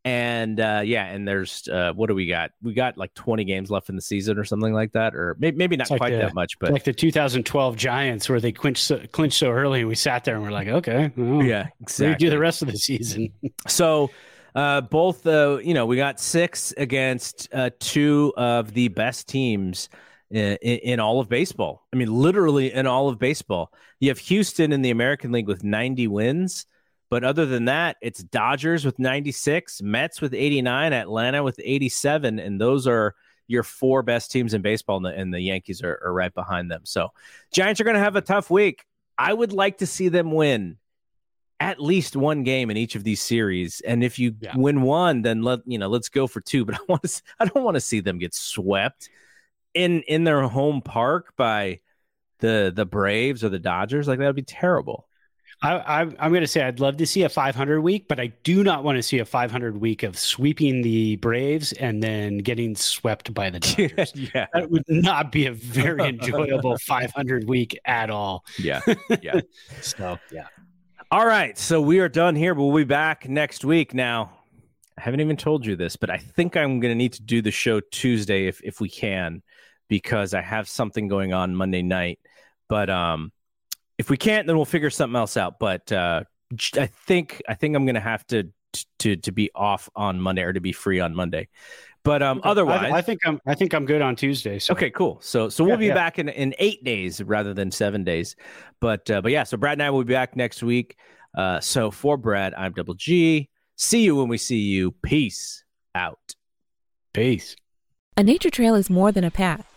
And uh, yeah, and there's uh, what do we got? We got like twenty games left in the season or something like that, or maybe, maybe not like quite the, that much. But like the two thousand twelve Giants, where they clinched so, clinched so early, and we sat there and we're like, okay, well, yeah, exactly. We do the rest of the season. So. Uh, both, uh, you know, we got six against uh, two of the best teams in, in all of baseball. I mean, literally in all of baseball. You have Houston in the American League with ninety wins. But other than that, it's Dodgers with ninety-six, Mets with eighty-nine, Atlanta with eighty-seven. And those are your four best teams in baseball, and the, and the Yankees are, are right behind them. So Giants are going to have a tough week. I would like to see them win at least one game in each of these series, and if you yeah. win one, then let you know. Let's go for two. But I want to—I don't want to see them get swept in in their home park by the the Braves or the Dodgers. Like, that would be terrible. I, I, I'm going to say I'd love to see a five hundred week, but I do not want to see a five hundred week of sweeping the Braves and then getting swept by the Dodgers. yeah. That would not be a very enjoyable five hundred week at all. Yeah, yeah. so yeah. All right, so we are done here. We'll be back next week. Now, I haven't even told you this, but I think I'm going to need to do the show Tuesday if if we can, because I have something going on Monday night. But um, if we can't, then we'll figure something else out. But uh, I think I think I'm going to have to to to be off on Monday, or to be free on Monday. But um, otherwise, I, I think I'm I think I'm good on Tuesday. So. Okay, cool. So so we'll yeah, be yeah. back in, in eight days rather than seven days. But uh, but yeah, so Brad and I will be back next week. Uh, so for Brad, I'm Double G. See you when we see you. Peace out. Peace. A nature trail is more than a path.